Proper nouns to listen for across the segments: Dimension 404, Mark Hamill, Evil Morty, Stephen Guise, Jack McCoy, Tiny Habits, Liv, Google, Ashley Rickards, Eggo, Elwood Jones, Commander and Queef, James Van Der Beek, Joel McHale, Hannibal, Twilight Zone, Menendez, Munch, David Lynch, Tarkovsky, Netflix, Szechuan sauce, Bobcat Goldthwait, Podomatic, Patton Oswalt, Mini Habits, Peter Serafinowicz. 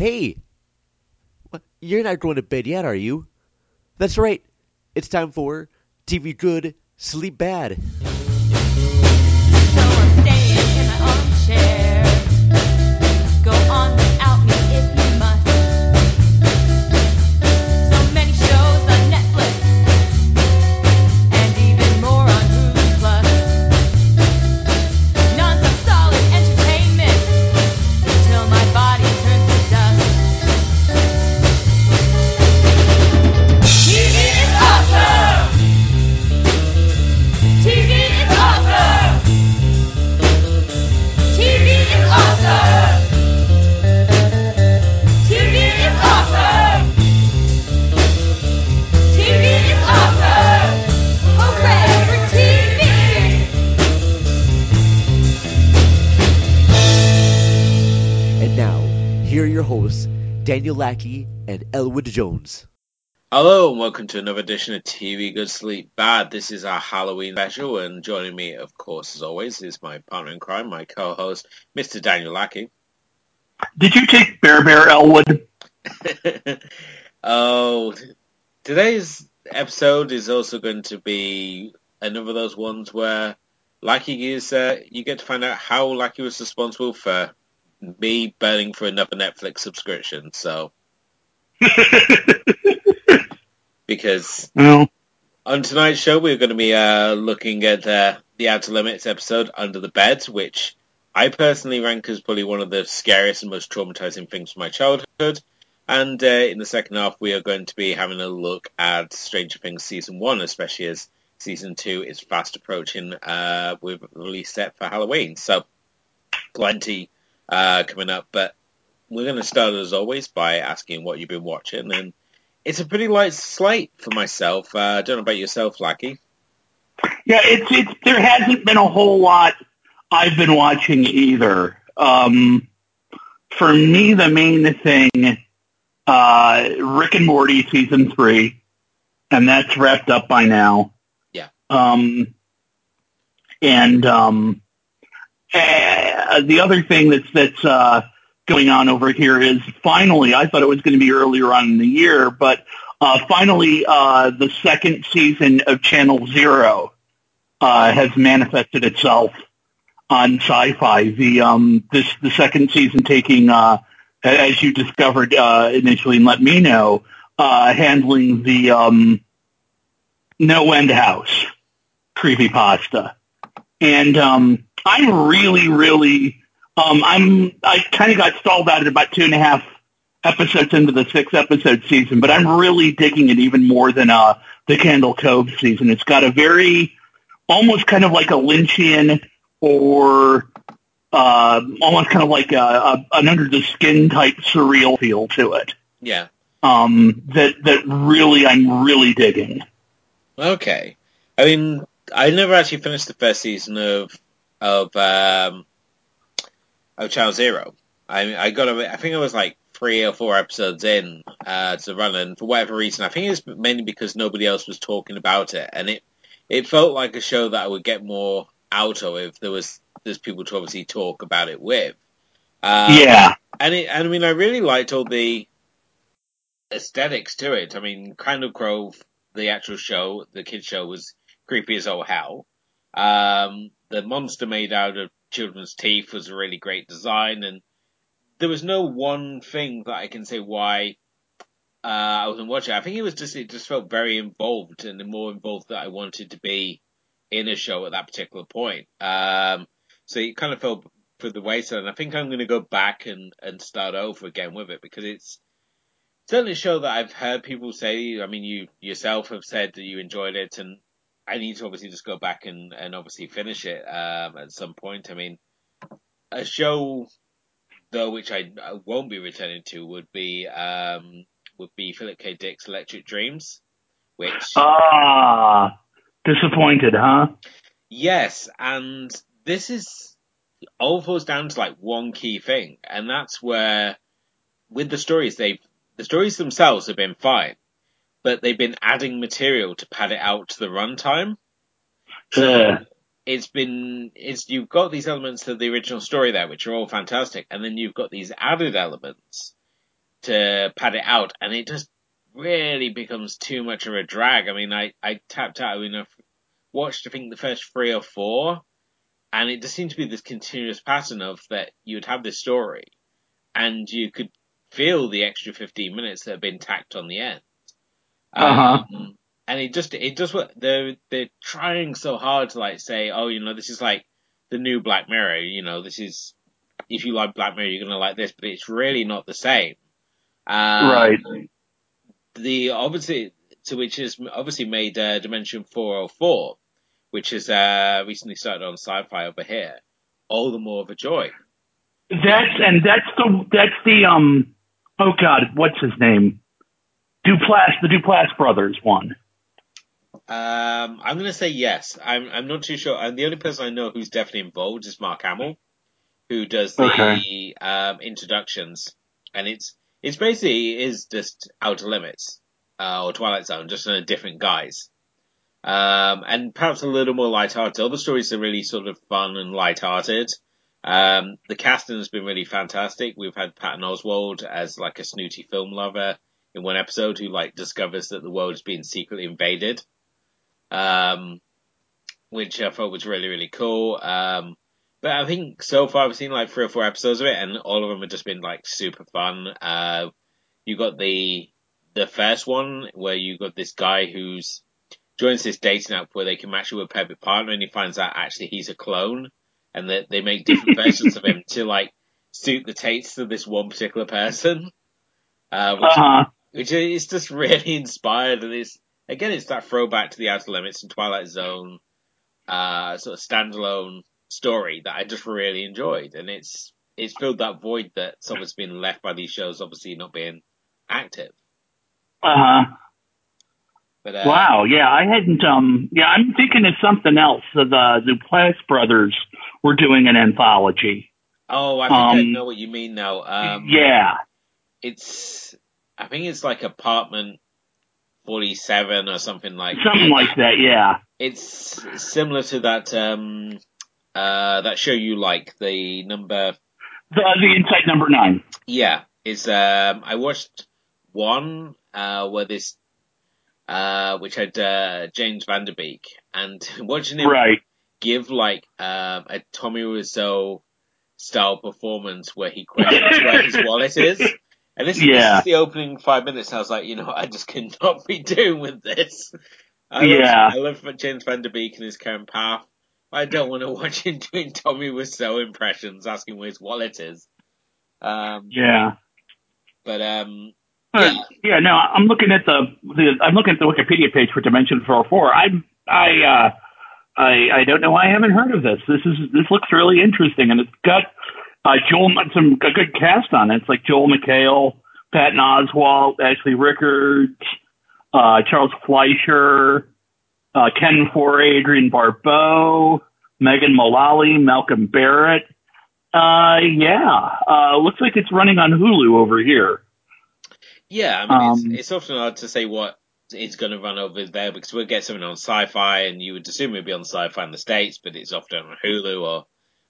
Hey, you're not going to bed yet, are you? That's right. It's time for TV Good, Sleep Bad. So I'm staying in my armchair. Go on without me if you must. So many shows on Netflix, and even more on Hulu Plus. Non-stop solid entertainment till my body turns to dust. TV is awesome. TV is awesome. TV is awesome. Here are your hosts, Daniel Lackey and Elwood Jones. Hello and welcome to another edition of TV Good Sleep Bad. This is our Halloween special, and joining me, of course, as always, is my partner in crime, my co-host, Mr. Daniel Lackey. Did you take Bear Bear, Elwood? Oh, today's episode is also going to be another of those ones where Lackey is, you get to find out how Lackey was responsible for me burning for another Netflix subscription, so... because on tonight's show, we're going to be looking at the Outer Limits episode, Under the Bed, which I personally rank as probably one of the scariest and most traumatizing things from my childhood. And in the second half, we are going to be having a look at Stranger Things Season 1, especially as Season 2 is fast approaching with release set for Halloween. So, plenty... coming up, but we're going to start as always by asking what you've been watching, and it's a pretty light slate for myself. I don't know about yourself, Lackey. Yeah, it's there hasn't been a whole lot I've been watching either. For me, the main thing, Rick and Morty Season 3, and that's wrapped up by now. Yeah. The other thing that's going on over here is finally, I thought it was going to be earlier on in the year, but finally the second season of Channel Zero has manifested itself on Syfy. The second season taking, as you discovered initially and let me know, handling the No End House creepypasta. And I'm really, I kind of got stalled out at about 2.5 episodes into the 6-episode season, but I'm really digging it even more than the Candle Cove season. It's got a very, almost kind of like a Lynchian or almost kind of like an under-the-skin type surreal feel to it. Yeah. That really, I'm really digging. Okay. I mean, I never actually finished the first season of Channel Zero. I think I was like 3 or 4 episodes in to run, and for whatever reason, I think it's mainly because nobody else was talking about it, and it felt like a show that I would get more out of if there's people to obviously talk about it with. Yeah. And I mean, I really liked all the aesthetics to it. I mean, Candle Cove, the actual show, the kids show, was creepy as all hell. The monster made out of children's teeth was a really great design, and there was no one thing that I can say why I wasn't watching. I think it just felt very involved, and the more involved that I wanted to be in a show at that particular point. So it kind of fell for the wayside, and I think I'm going to go back and start over again with it, because it's certainly a show that I've heard people say, I mean, you yourself have said that you enjoyed it, and I need to obviously just go back and obviously finish it at some point. I mean, a show, though, which I won't be returning to would be Philip K. Dick's Electric Dreams, which... disappointed, huh? Yes, and this is... all falls down to, like, one key thing, and that's where, with the stories, the stories themselves have been fine, but they've been adding material to pad it out to the runtime. So you've got these elements of the original story there, which are all fantastic, and then you've got these added elements to pad it out, and it just really becomes too much of a drag. I mean, I tapped out enough, watched I think the first 3 or 4, and it just seemed to be this continuous pattern of that you would have this story, and you could feel the extra 15 minutes that have been tacked on the end. And it just they're trying so hard to like say, oh, you know, this is like the new Black Mirror, you know, this is, if you like Black Mirror, you're going to like this, but it's really not the same. Right. The opposite to which has obviously made Dimension 404, which is recently started on Syfy over here, all the more of a joy. That's the oh God, what's his name? Duplass, the Duplass brothers one. I'm going to say yes. I'm not too sure. And the only person I know who's definitely involved is Mark Hamill, who does the introductions, and it's basically is just Outer Limits or Twilight Zone, just in a different guise, and perhaps a little more lighthearted. All the stories are really sort of fun and lighthearted. The casting has been really fantastic. We've had Patton Oswalt as like a snooty film lover in one episode who like discovers that the world's been secretly invaded, which I thought was really, really cool. But I think so far we've seen like 3 or 4 episodes of it, and all of them have just been like super fun. You got the first one where you got this guy who's joins this dating app where they can match you with a perfect partner, and he finds out actually he's a clone, and that they make different versions of him to like suit the tastes of this one particular person. Which is just really inspired, and it's that throwback to the Outer Limits and Twilight Zone sort of standalone story that I just really enjoyed, and it's filled that void that someone's been left by these shows obviously not being active. Wow, yeah, I hadn't I'm thinking of something else. The Duplass brothers were doing an anthology. Oh, I think I know what you mean now. Yeah. I think it's like apartment 47 or something like that. Something like that, yeah. It's similar to that that show you like, the number... The Inside Number 9. Yeah. It's, I watched one where this... which had James Van Der Beek. And watching him give, like, a Tommy Wiseau-style performance where he questions where his wallet is. And this is the opening 5 minutes, and I was like, you know, I just cannot be doing with this. I love James Van Der Beek and his current path. I don't want to watch him doing Tommy Wiseau impressions, asking where his wallet is. No, I'm looking at the Wikipedia page for Dimension 404. I don't know why I haven't heard of this. This looks really interesting, and it's got a good cast on it. It's like Joel McHale, Patton Oswalt, Ashley Rickards, Charles Fleischer, Ken Foree, Adrian Barbeau, Megan Mullally, Malcolm Barrett. Looks like it's running on Hulu over here. Yeah, I mean, it's often hard to say what it's going to run over there, because we'll get something on Syfy, and you would assume it would be on Syfy in the States, but it's often on Hulu or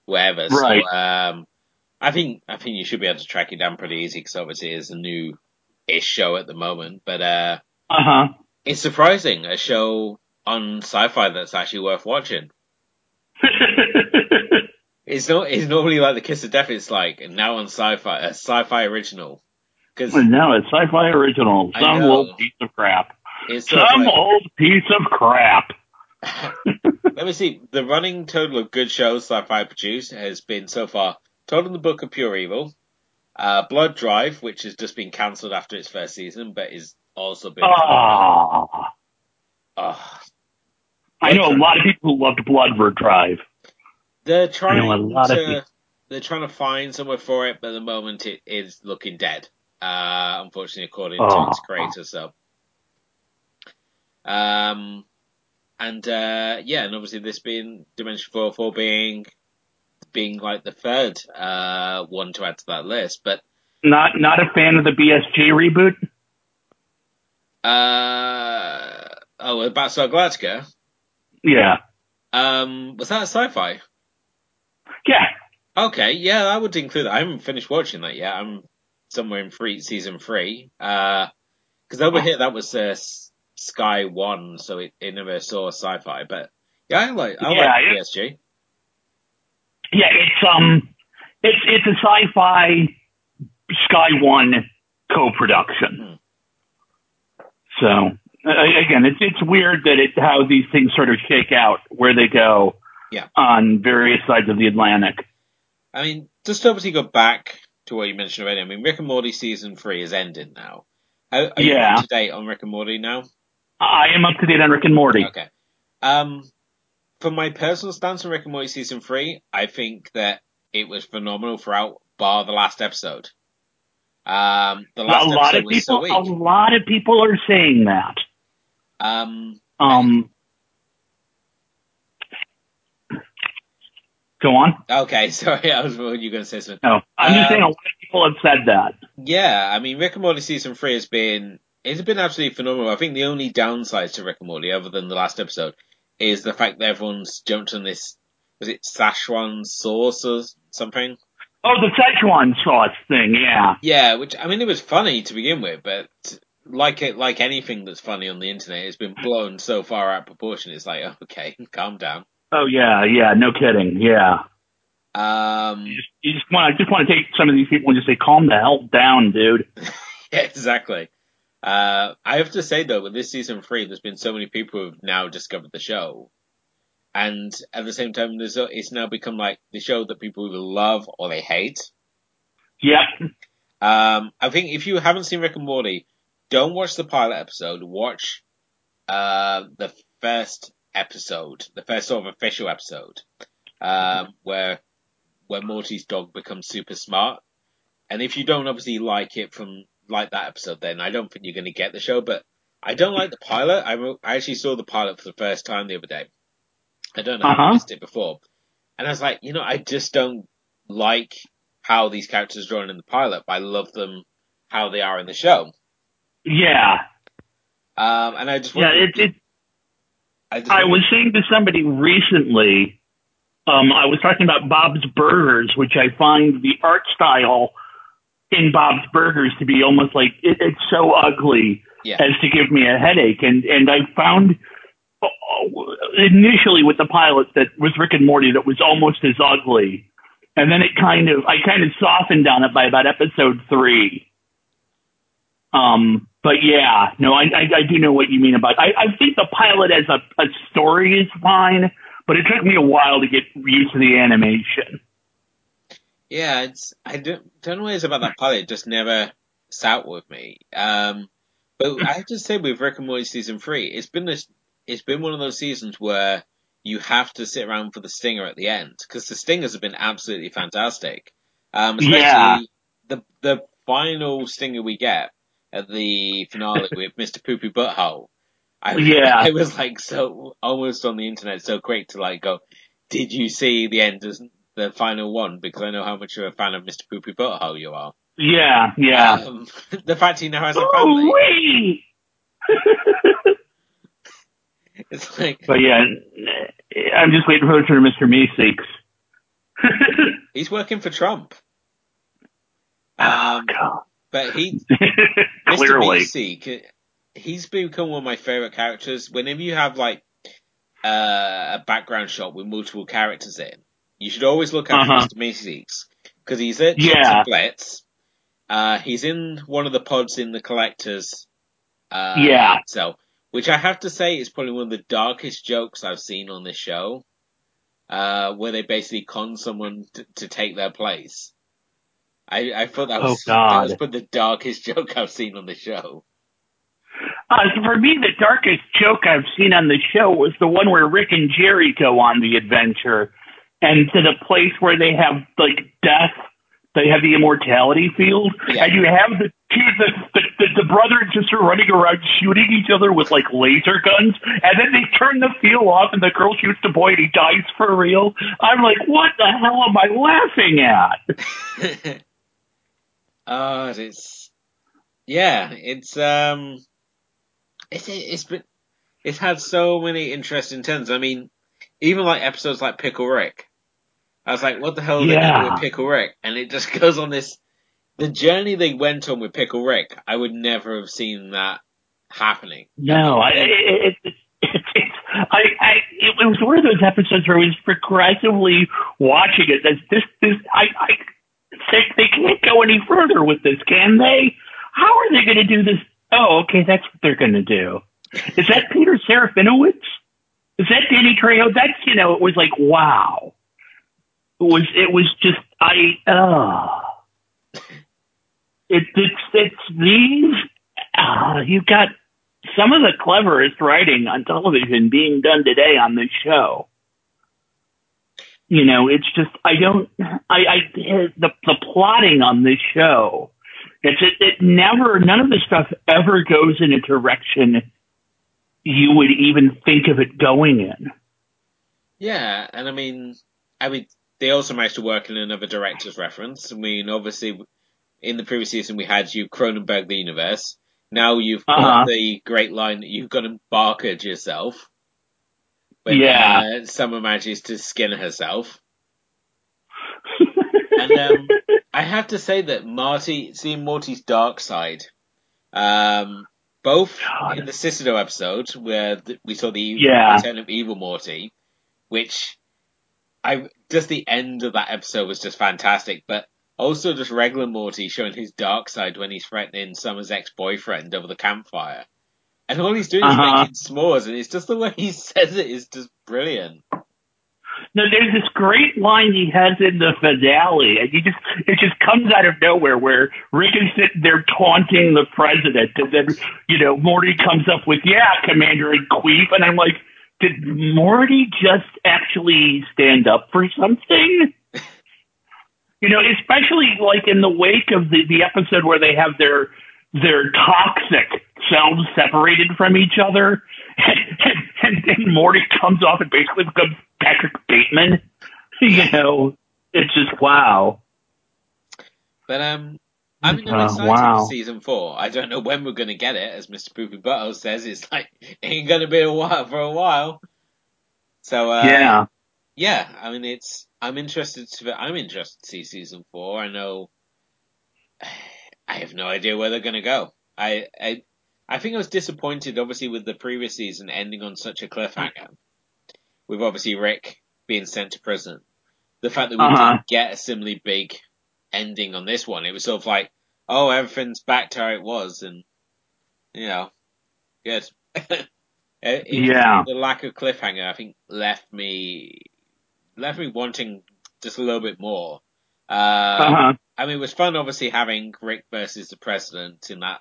wherever. Right. So I think you should be able to track it down pretty easy, because obviously it's a new-ish show at the moment. But it's surprising, a show on Syfy that's actually worth watching. It's normally like the kiss of death. It's like, now on Syfy, a Syfy original. No, it's Syfy original. Some old piece of crap. Let me see. The running total of good shows Syfy produced has been so far Told the Book of Pure Evil, Blood Drive, which has just been cancelled after its first season, but is also been. I know a lot of people who loved Blood Drive. They're trying to find somewhere for it, but at the moment it is looking dead. Unfortunately, according to its creator. So, and obviously this being Dimension 404 being like the third one to add to that list, but not a fan of the BSG reboot. Battlestar Galactica. Yeah. Was that Syfy? Yeah. Okay, yeah, I would include that. I haven't finished watching that yet. I'm somewhere in season 3. Because over here that was Sky One, so it never saw Syfy. But yeah, I like PSG. Yeah, it's a Syfy Sky One co-production. So again, it's weird that how these things sort of shake out where they go. Yeah. On various sides of the Atlantic. I mean, just obviously go back to what you mentioned already. I mean, Rick and Morty season 3 is ending now. Are you up to date on Rick and Morty now? I am up to date on Rick and Morty. Okay. From my personal stance on Rick and Morty season 3, I think that it was phenomenal throughout, bar the last episode. A lot of people are saying that. Go on. Okay, sorry, I was worried you were going to say something. No, I'm just saying a lot of people have said that. Yeah, I mean, Rick and Morty Season 3 has been absolutely phenomenal. I think the only downside to Rick and Morty, other than the last episode, is the fact that everyone's jumped on this, was it Szechuan sauce or something? Oh, the Szechuan sauce thing, yeah. Yeah, which, I mean, it was funny to begin with, but like anything that's funny on the internet, it's been blown so far out of proportion, it's like, okay, calm down. Oh yeah, no kidding, yeah. I just want to take some of these people and just say, calm the hell down, dude. Yeah, exactly. I have to say though, with this season 3, there's been so many people who've now discovered the show, and at the same time, it's now become like the show that people either love or they hate. Yep. I think if you haven't seen Rick and Morty, don't watch the pilot episode. Watch the first episode, the first sort of official episode, where Morty's dog becomes super smart. And if you don't obviously like it from like that episode, then I don't think you're going to get the show. But I don't like the pilot. I actually saw the pilot for the first time the other day. I don't know if I missed it before, and I was like, I just don't like how these characters are drawn in the pilot, but I love them how they are in the show. Yeah. And I just wonder, I was saying to somebody recently, I was talking about Bob's Burgers, which I find the art style in Bob's Burgers to be almost like it's so ugly as to give me a headache. And I found initially with the pilot that with Rick and Morty that was almost as ugly. And then I kind of softened on it by about episode 3. But yeah, no, I do know what you mean about it. I think the pilot as a story is fine, but it took me a while to get used to the animation. Yeah, I don't know what it is about that pilot. It just never sat with me. But I have to say with Rick and Morty season 3, it's been one of those seasons where you have to sit around for the stinger at the end, because the stingers have been absolutely fantastic. Especially the final stinger we get at the finale with Mr. Poopy Butthole. I was like so almost on the internet so quick to like go, did you see the end of the final one? Because I know how much you're a fan of Mr. Poopy Butthole you are. Yeah, yeah. The fact he now has a family. Wee! It's like, but yeah, I'm just waiting for Mr. Meeseeks. He's working for Trump. Oh God. But clearly. Mr. Meeseeks, he's become one of my favourite characters. Whenever you have, like, a background shot with multiple characters in, you should always look out for Mr. Meeseeks, because he's at Chelsea Blitz. He's in one of the pods in the Collectors. So, which I have to say is probably one of the darkest jokes I've seen on this show, where they basically con someone to take their place. I thought that was probably the darkest joke I've seen on the show. For me, the darkest joke I've seen on the show was the one where Rick and Jerry go on the adventure and to the place where they have, like, death. They have the immortality field. Yeah. And you have the brother and sister running around shooting each other with, like, laser guns. And then they turn the field off and the girl shoots the boy and he dies for real. I'm like, what the hell am I laughing at? It's had so many interesting turns. I mean, even like episodes like Pickle Rick, I was like, what the hell are they doing with Pickle Rick? And it just goes on this the journey they went on with Pickle Rick, I would never have seen that happening. No, it was one of those episodes where I was progressively watching it. As they can't go any further with this, can they? How are they going to do this? Oh, okay, that's what they're going to do. Is that Peter Serafinowicz? Is that Danny Trejo? That's, you know, it was like, wow. You've got some of the cleverest writing on television being done today on this show. You know, it's just, the plotting on this show, none of the stuff ever goes in a direction you would even think of it going in. Yeah, and I mean, they also managed to work in another director's reference. I mean, obviously, in the previous season, we had you Cronenberg the universe. Now you've got the great line that you've got to Barkage yourself. When Summer manages to skin herself. And I have to say that seeing Morty's dark side, both in the Cicero episode where we saw the return of evil Morty, which just the end of that episode was just fantastic, but also just regular Morty showing his dark side when he's threatening Summer's ex-boyfriend over the campfire. And all he's doing is making s'mores, and it's just the way he says it is just brilliant. No, there's this great line he has in the finale, and it just comes out of nowhere where Rick is sitting there taunting the president, and then, you know, Morty comes up with, Commander and Queef, and I'm like, did Morty just actually stand up for something? You know, especially like in the wake of the episode where they have their toxic selves separated from each other, and Morty comes off and basically becomes Patrick Bateman. You know, it's just wow. But I'm excited for season 4. I don't know when we're going to get it, as Mr. Poopy Butthole says. It's like it ain't going to be for a while. So I'm interested to see season 4. I know. I have no idea where they're going to go. I think I was disappointed, obviously, with the previous season ending on such a cliffhanger, with obviously Rick being sent to prison. The fact that we didn't get a similarly big ending on this one, it was sort of like, oh, everything's back to how it was, and, you know, good. The lack of cliffhanger, I think, left me wanting just a little bit more. I mean, it was fun, obviously, having Rick versus the president in that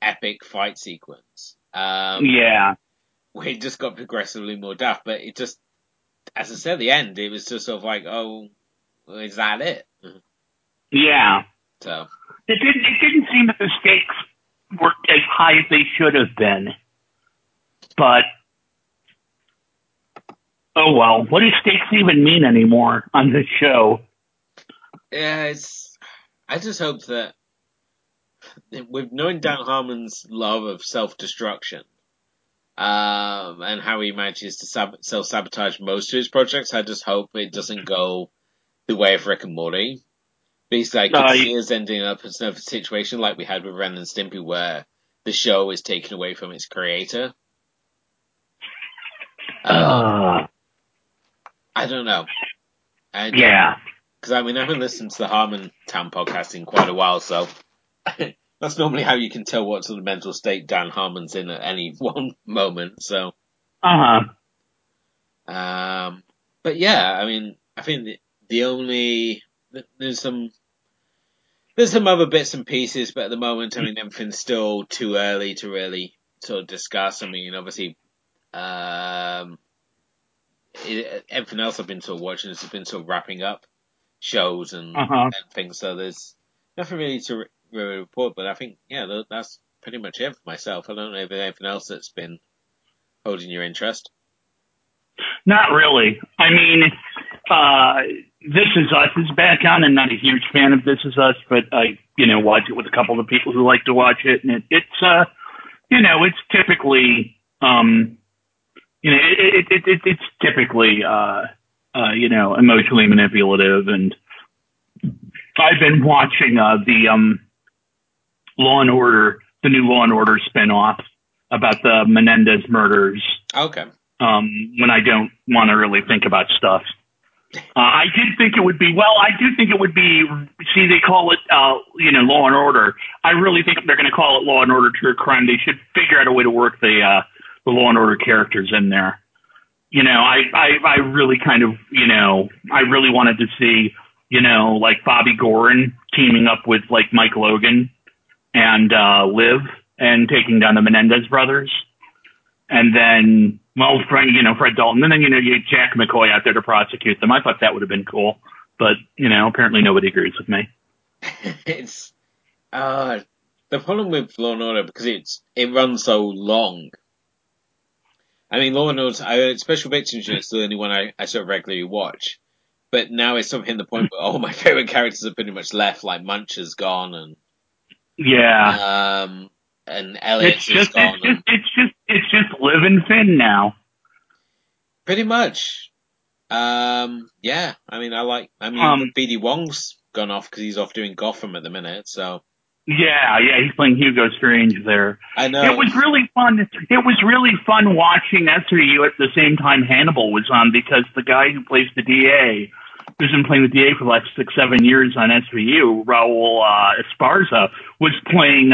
epic fight sequence. It just got progressively more daft, but it just, as I said at the end, it was just sort of like, oh, is that it? Yeah. So it didn't seem that the stakes were as high as they should have been, but oh well, what do stakes even mean anymore on this show? Yeah, I just hope that with knowing Dan Harmon's love of self-destruction, and how he manages to self-sabotage most of his projects, I just hope it doesn't go the way of Rick and Morty. Because I could see us ending up in a situation like we had with Ren and Stimpy, where the show is taken away from its creator. I don't know. Because, I mean, I haven't listened to the Harmon Town podcast in quite a while, so that's normally how you can tell what sort of mental state Dan Harmon's in at any one moment, so. But, I mean, I think the only... There's some other bits and pieces, but at the moment, I mean, everything's still too early to really sort of discuss. I mean, obviously... everything else I've been sort of watching has been sort of wrapping up shows and things, so there's nothing really to report, but I think that's pretty much it for myself. I don't know if there's anything else that's been holding your interest. Not really. I mean, This Is Us is back on, and not a huge fan of This Is Us, but I watch it with a couple of people who like to watch it, and it's typically it's typically emotionally manipulative and I've been watching the Law and Order, the new Law and Order spinoff about the Menendez murders. Okay. When I don't want to really think about stuff. I did think it would be, see, they call it, Law and Order. I really think they're going to call it Law and Order True Crime. They should figure out a way to work the Law and Order characters in there. You know, I really kind of, I really wanted to see, like Bobby Gorin teaming up with like Mike Logan and Liv and taking down the Menendez brothers. And then, Fred Dalton, and then, you had Jack McCoy out there to prosecute them. I thought that would have been cool, but, apparently nobody agrees with me. It's, the problem with Law and Order, because it runs so long. I mean, Law and Order, Special Victims Unit is the only one I sort of regularly watch, but now it's sort of hitting the point where all my favorite characters are pretty much left, like Munch is gone, and... Yeah. And Elliot's is gone. It's just Liv and Finn now. Pretty much. Yeah. B.D. Wong's gone off because he's off doing Gotham at the minute, so. Yeah, he's playing Hugo Strange there. I know. It was really fun. It was really fun watching SVU at the same time Hannibal was on, because the guy who plays the DA, who's been playing the DA for the last 6-7 years on SVU, Raul Esparza, was playing,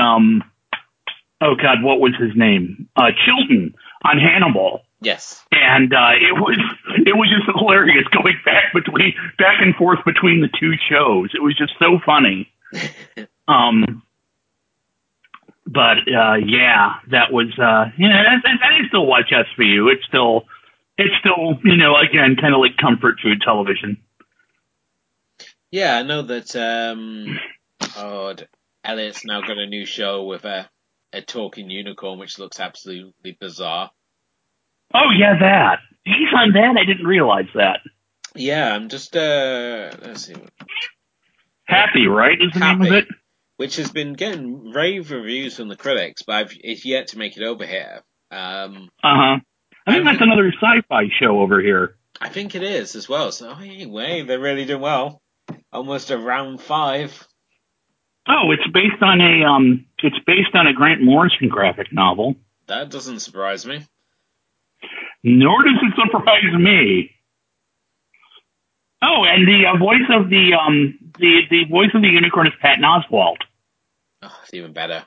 oh God, what was his name? Chilton on Hannibal. Yes. And it was just hilarious going back and forth between the two shows. It was just so funny. Yeah, that was I still watch SVU. It's still again kind of like comfort food television. Yeah, I know that Elliot's now got a new show with a talking unicorn, which looks absolutely bizarre. Oh yeah, that. He's on that? I didn't realize that. Yeah, I'm just, let's see. Happy, right, is the name of it? Which has been getting rave reviews from the critics, but it's yet to make it over here. I think that's another sci-fi show over here. I think it is as well, so anyway, they're really doing well. Almost a round 5. Oh, it's based on a Grant Morrison graphic novel. That doesn't surprise me. Nor does it surprise me. Oh, and the voice of the voice of the unicorn is Patton Oswalt. Oh, it's even better.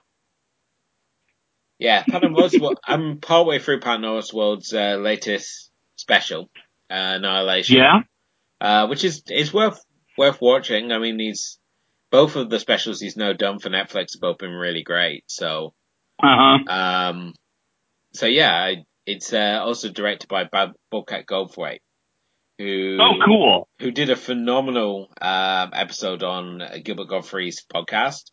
Yeah, Patton Oswalt. I'm partway through Patton Oswalt's latest special, Annihilation. Yeah, which is worth watching. I mean, he's. Both of the specials he's now done for Netflix have both been really great. So, it's also directed by Bobcat Goldthwait, who did a phenomenal episode on Gilbert Gottfried's podcast.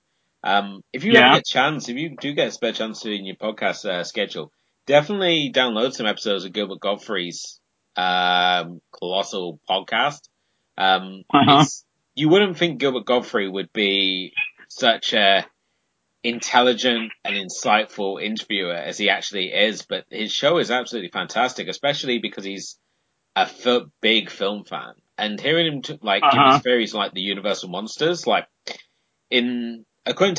If you ever get a chance, if you do get a spare chance to in your podcast schedule, definitely download some episodes of Gilbert Gottfried's colossal podcast. You wouldn't think Gilbert Gottfried would be such a intelligent and insightful interviewer as he actually is, but his show is absolutely fantastic, especially because he's a big film fan. And hearing him give his theories like the Universal Monsters, according to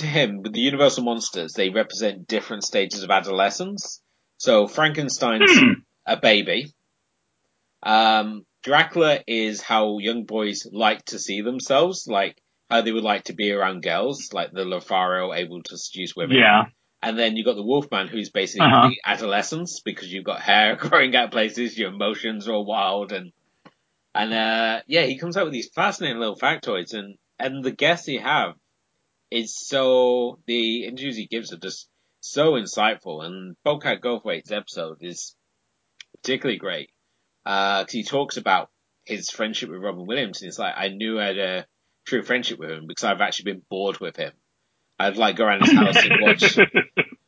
him, with the Universal Monsters, they represent different stages of adolescence. So Frankenstein's a baby. Dracula is how young boys like to see themselves, like how they would like to be around girls, like the Lothario able to seduce women. Yeah. And then you've got the Wolfman, who's basically adolescence, because you've got hair growing out places, your emotions are all wild. And he comes out with these fascinating little factoids. And the guests he have the interviews he gives are just so insightful. And Bobcat Goldthwait's episode is particularly great. Cause he talks about his friendship with Robin Williams, and it's like, I knew I had a true friendship with him because I've actually been bored with him. I'd go around his house and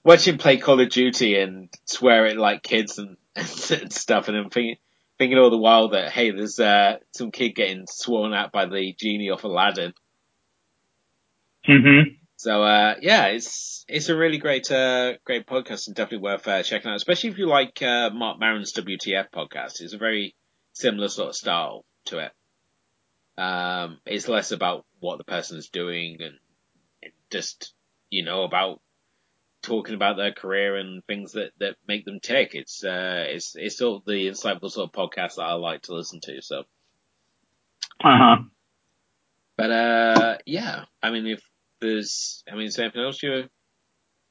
watch him play Call of Duty and swear at kids and stuff, and I'm thinking all the while that, hey, there's some kid getting sworn at by the genie off Aladdin. Mm-hmm. So it's a really great podcast, and definitely worth checking out, especially if you like Mark Maron's WTF podcast. It's a very similar sort of style to it. It's less about what the person's doing and just, you know, about talking about their career and things that make them tick. It's still the insightful sort of podcast that I like to listen to. So. But yeah. I mean, if there's, I mean, is there anything else you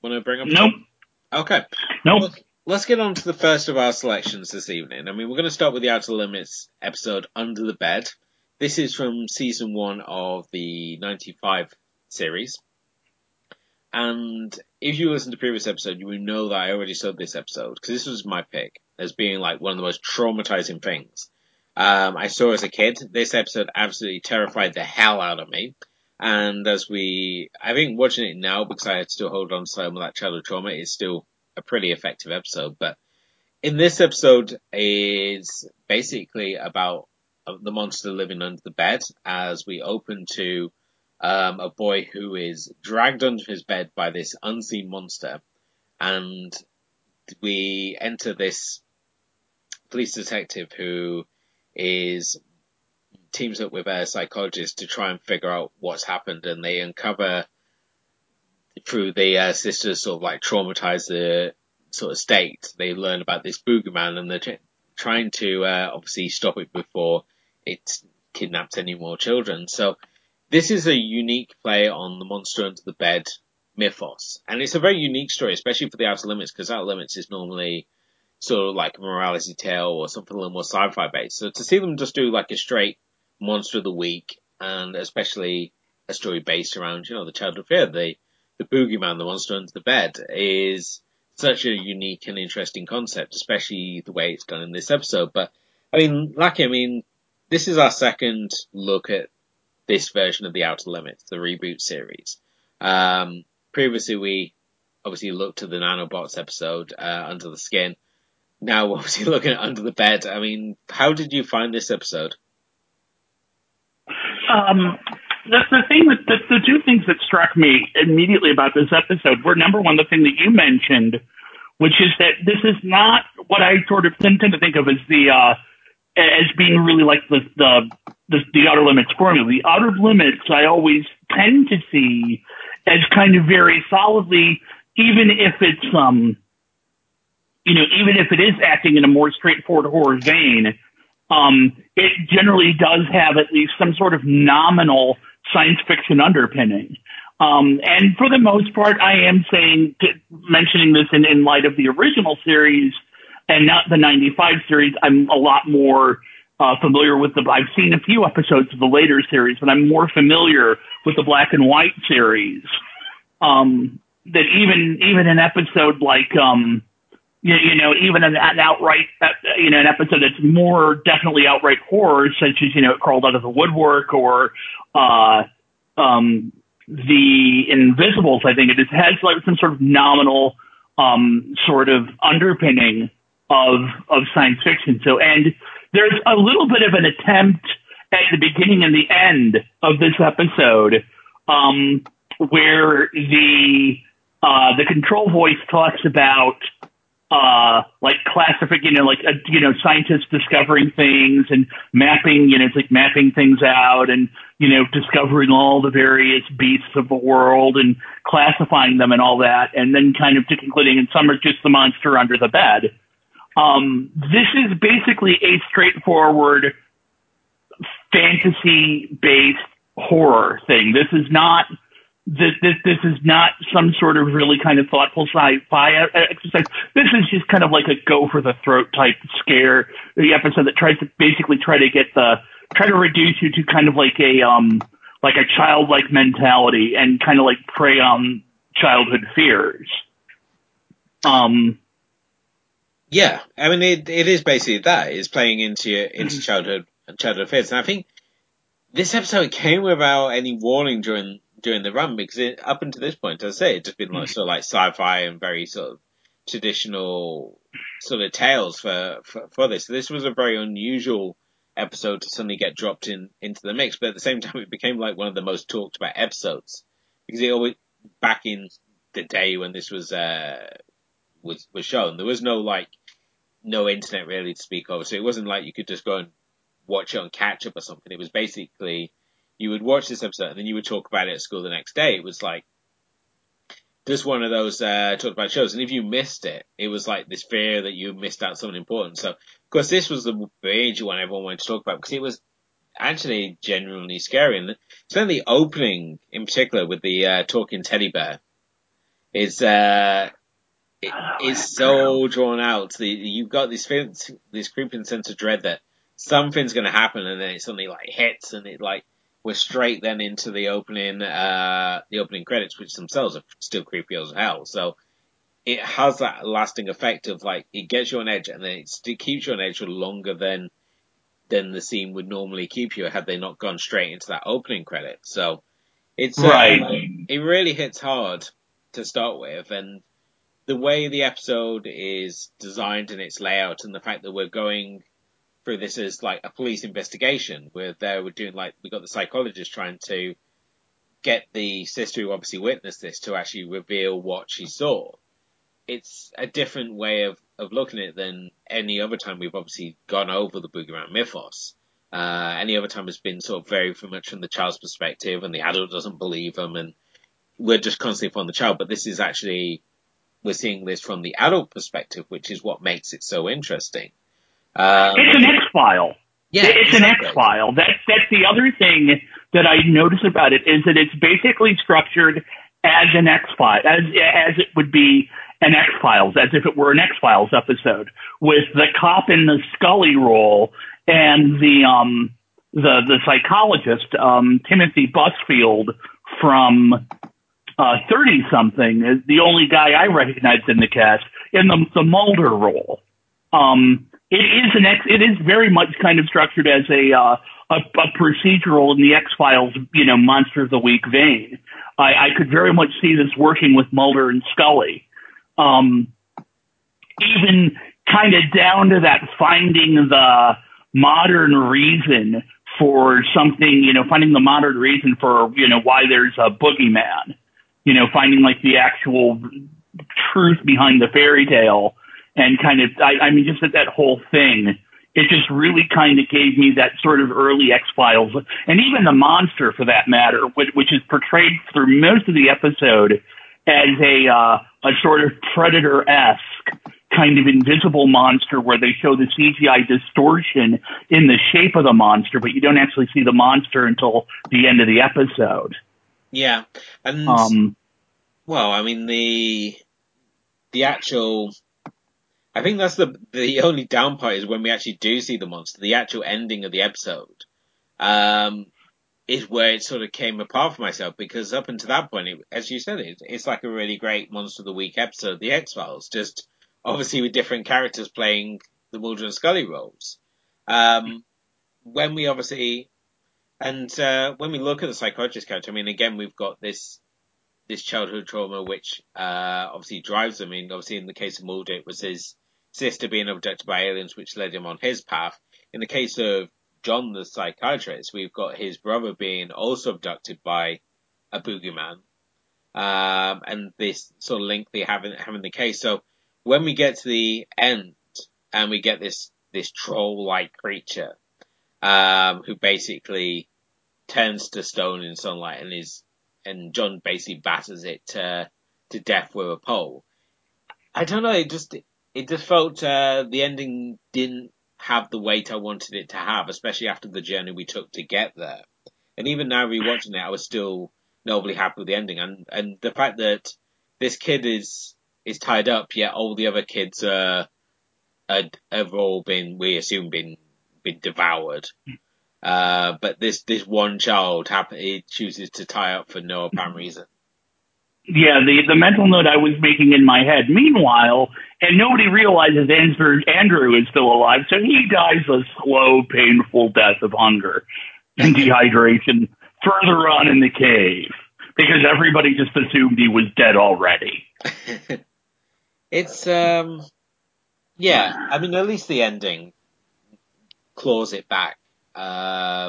want to bring up? Nope. Okay. Nope. Let's get on to the first of our selections this evening. I mean, we're going to start with the Outer Limits episode Under the Bed. This is from season 1 of the 95 series. And if you listen to previous episode, you will know that I already sold this episode, because this was my pick as being like one of the most traumatizing things I saw as a kid. This episode absolutely terrified the hell out of me. And I think watching it now, because I still hold on to some of that childhood trauma, is still a pretty effective episode. But in this episode is basically about the monster living under the bed, as we open to a boy who is dragged under his bed by this unseen monster. And we enter this police detective who teams up with a psychologist to try and figure out what's happened, and they uncover through the sister's sort of like traumatized sort of state, they learn about this boogeyman, and they're trying to obviously stop it before it kidnaps any more children. So this is a unique play on the monster under the bed mythos, and it's a very unique story, especially for the Outer Limits, because Outer Limits is normally sort of like a morality tale or something a little more sci-fi based. So to see them just do like a straight monster of the week, and especially a story based around, you know, the childhood fear, the boogeyman, the monster under the bed, is such a unique and interesting concept, especially the way it's done in this episode. But I mean, Lackey, I mean, this is our second look at this version of the Outer Limits, the reboot series. Previously, we obviously looked at the Nanobots episode, Under the Skin. Now, obviously, looking at Under the Bed. I mean, how did you find this episode? The thing that the two things that struck me immediately about this episode were, number one, the thing that you mentioned, which is that this is not what I sort of tend to think of as as being really like the Outer Limits formula. The Outer Limits I always tend to see as kind of very solidly, even if it's you know, even if it is acting in a more straightforward horror vein, it generally does have at least some sort of nominal science fiction underpinning. And for the most part, I am mentioning this in light of the original series and not the 95 series. I'm a lot more familiar with I've seen a few episodes of the later series, but I'm more familiar with the black and white series. That even an episode like, you know, even an outright, you know, an episode that's more definitely outright horror, such as, you know, It Crawled Out of the Woodwork or The Invisibles, I think it has like some sort of nominal sort of underpinning of science fiction. So, and there's a little bit of an attempt at the beginning and the end of this episode where the control voice talks about like classific, you know, like, you know, scientists discovering things and mapping, you know, it's like mapping things out and, you know, discovering all the various beasts of the world and classifying them and all that. And then kind of concluding, and some are just the monster under the bed. This is basically a straightforward fantasy based horror thing. This is not some sort of really kind of thoughtful sci-fi exercise. This is just kind of like a go for the throat type scare, the episode that tries to basically try to reduce you to kind of like a childlike mentality and kind of like prey on childhood fears. Yeah, I mean it is basically that. It's playing into childhood fears, and I think this episode came without any warning during the run, because up until this point, as I say, it's just been like, sort of like sci-fi and very sort of traditional sort of tales for this. So this was a very unusual episode to suddenly get dropped into the mix, but at the same time, it became like one of the most talked about episodes, because it always, back in the day when this was shown, there was no internet really to speak of, so it wasn't like you could just go and watch it on catch up or something. It was basically you would watch this episode and then you would talk about it at school the next day. It was like just one of those talked about shows, and if you missed it, it was like this fear that you missed out something important. So, of course, this was the major one everyone wanted to talk about because it was actually genuinely scary. And then the opening, in particular, with the talking teddy bear, is so drawn out. You've got this creeping sense of dread that something's going to happen, and then it suddenly like hits, and it like. We're straight then into the opening credits, which themselves are still creepy as hell. So it has that lasting effect of like it gets you on edge, and then it keeps you on edge for longer than the scene would normally keep you had they not gone straight into that opening credit. So it's right. It really hits hard to start with, and the way the episode is designed in its layout, and the fact that we're going. This is like a police investigation we got the psychologist trying to get the sister who obviously witnessed this to actually reveal what she saw. It's a different way of looking at it than any other time we've obviously gone over the Boogeyman mythos. Any other time has been sort of very much from the child's perspective, and the adult doesn't believe them, and we're just constantly upon the child. But this is actually, we're seeing this from the adult perspective, which is what makes it so interesting. It's an X-File. Yeah, it's exactly. An X-File. That's the other thing that I notice about it is that it's basically structured as an X-File, as it would be an X-Files, as if it were an X-Files episode, with the cop in the Scully role and the psychologist Timothy Busfield from 30-something is the only guy I recognize in the cast in the Mulder role. It is very much kind of structured as a procedural in the X-Files, Monster of the Week vein. I could very much see this working with Mulder and Scully. Even kind of down to that finding the modern reason for, why there's a boogeyman, finding like the actual truth behind the fairy tale. And kind of, just that whole thing, it just really kind of gave me that sort of early X-Files, and even the monster for that matter, which is portrayed through most of the episode as a sort of Predator-esque kind of invisible monster where they show the CGI distortion in the shape of the monster, but you don't actually see the monster until the end of the episode. Yeah. And, the actual... I think that's the only down part is when we actually do see the monster. The actual ending of the episode is where it sort of came apart for myself, because up until that point, as you said, it's like a really great Monster of the Week episode of The X-Files, just obviously with different characters playing the Mulder and Scully roles. When we look at the psychologist character, again, we've got this childhood trauma which obviously drives him. Obviously in the case of Mulder, it was his sister being abducted by aliens, which led him on his path. In the case of John, the psychiatrist, we've got his brother being also abducted by a boogeyman, and this sort of link they have having the case. So when we get to the end and we get this troll-like creature who basically turns to stone in sunlight and John basically batters it to death with a pole. I don't know. It just felt the ending didn't have the weight I wanted it to have, especially after the journey we took to get there. And even now rewatching it, I was still nobly happy with the ending. And the fact that this kid is tied up, yet all the other kids have all been, we assume, been devoured. But this one child chooses to tie up for no apparent reason. Yeah, the mental note I was making in my head. Meanwhile, and nobody realizes Andrew is still alive, so he dies a slow, painful death of hunger and dehydration further on in the cave, because everybody just assumed he was dead already. It's, at least the ending claws it back. I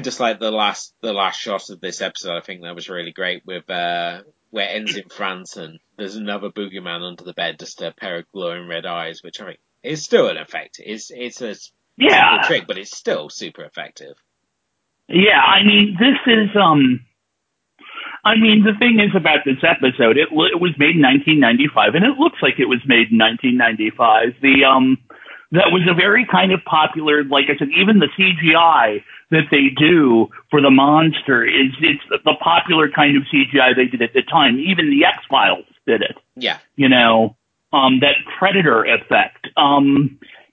just like the last shot of this episode. I think that was really great with where it ends in France and there's another boogeyman under the bed, just a pair of glowing red eyes, which I mean is still an effect. It's a yeah, trick, but it's still super effective. Yeah, I mean, this is I mean, the thing is about this episode, it was made in 1995, and it looks like it was made in 1995. That was a very kind of popular, like I said, even the CGI that they do for the monster it's the popular kind of CGI they did at the time. Even the X-Files did it. Yeah. You know, that Predator effect,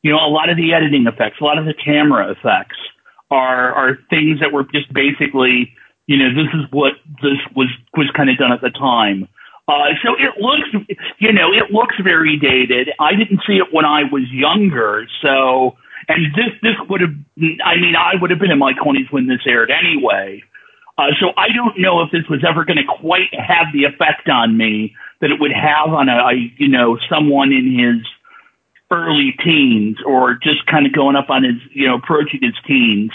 you know, a lot of the editing effects, a lot of the camera effects are things that were just basically, you know, this is what this was kind of done at the time. So it looks, you know, it looks very dated. I didn't see it when I was younger. So, and this would have, I mean, I would have been in my 20s when this aired anyway. So I don't know if this was ever going to quite have the effect on me that it would have on you know, someone in his early teens or just kind of going up on his, you know, approaching his teens.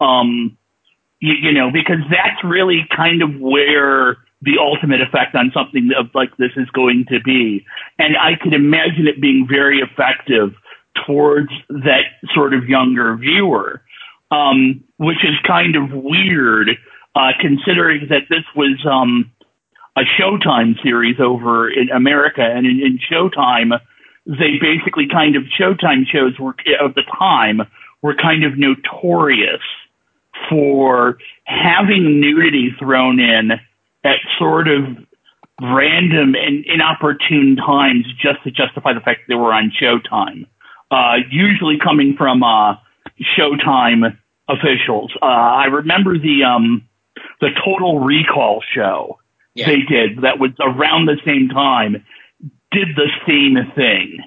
You know, because that's really kind of where the ultimate effect on something like this is going to be. And I could imagine it being very effective towards that sort of younger viewer, which is kind of weird, considering that this was a Showtime series over in America. And in Showtime, they basically kind of, Showtime shows of the time were kind of notorious for having nudity thrown in at sort of random and inopportune times just to justify the fact that they were on Showtime, usually coming from Showtime officials. I remember the Total Recall show they did that was around the same time, did the same thing.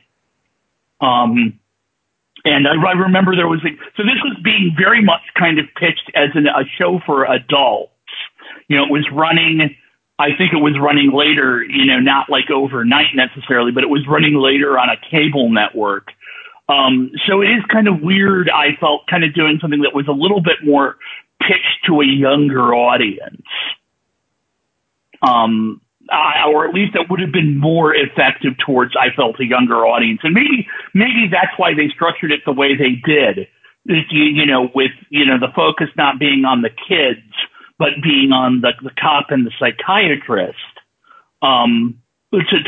And I remember there was so this was being very much kind of pitched as a show for adults. You know, it was running, I think it was running later, you know, not like overnight necessarily, but it was running later on a cable network. So it is kind of weird, I felt, kind of doing something that was a little bit more pitched to a younger audience. Or at least it would have been more effective towards, I felt, a younger audience. And maybe that's why they structured it the way they did. You know, with, you know, the focus not being on the kids, but being on the cop and the psychiatrist, to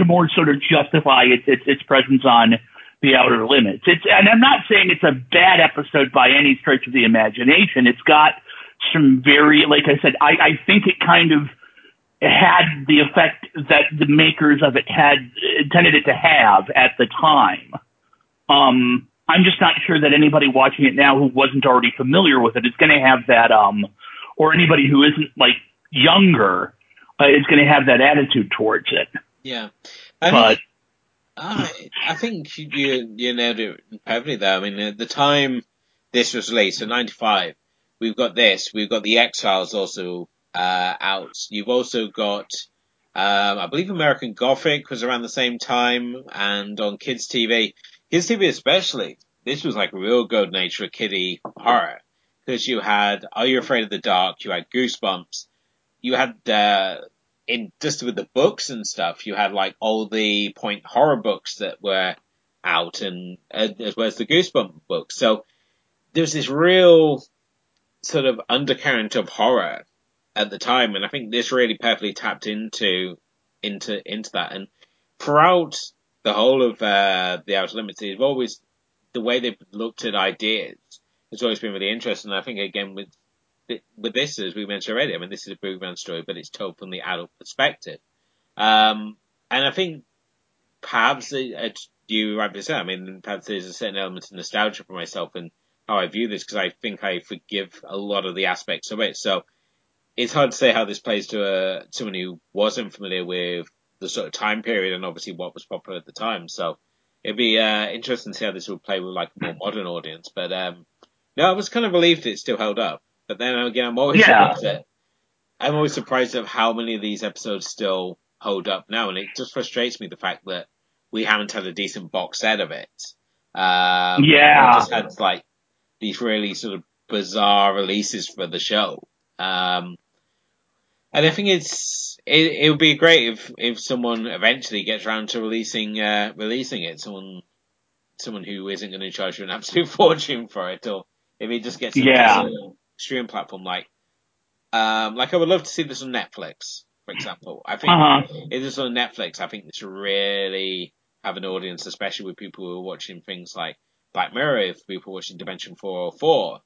more sort of justify its presence on The Outer Limits. And I'm not saying it's a bad episode by any stretch of the imagination. It's got some very, like I said, I think it kind of had the effect that the makers of it had intended it to have at the time. I'm just not sure that anybody watching it now who wasn't already familiar with it is going to have that, or anybody who isn't like younger is going to have that attitude towards it. Yeah. I think you nailed it perfectly there. I mean, at the time this was released, so 95, we've got this, we've got The X-Files also, out. You've also got, I believe American Gothic was around the same time, and on kids' TV. Kids' TV especially, this was like real golden age for kiddie horror, because you had Are You Afraid of the Dark? You had Goosebumps. You had, in just with the books and stuff, you had like all the point horror books that were out, and as well as the Goosebumps books. So there's this real sort of undercurrent of horror at the time, and I think this really perfectly tapped into that. And throughout the whole of The Outer Limits, they've always, the way they've looked at ideas has always been really interesting. And I think again with this, as we mentioned already, I mean, this is a boogeyman story, but it's told from the adult perspective. And I think perhaps you rightly said, I mean, perhaps there's a certain element of nostalgia for myself and how I view this, because I think I forgive a lot of the aspects of it. So it's hard to say how this plays to someone who wasn't familiar with the sort of time period and obviously what was popular at the time. So it'd be interesting to see how this would play with like a more modern audience. But no, I was kind of relieved it still held up. But then again, I'm always surprised at how many of these episodes still hold up now. And it just frustrates me the fact that we haven't had a decent box set of it. Yeah. We just had like these really sort of bizarre releases for the show. And I think it would be great if someone eventually gets around to releasing it. Someone someone who isn't going to charge you an absolute fortune for it, or if he just gets an extreme platform, like I would love to see this on Netflix, for example. I think if this on Netflix, I think this really have an audience, especially with people who are watching things like Black Mirror, if people are watching Dimension 404.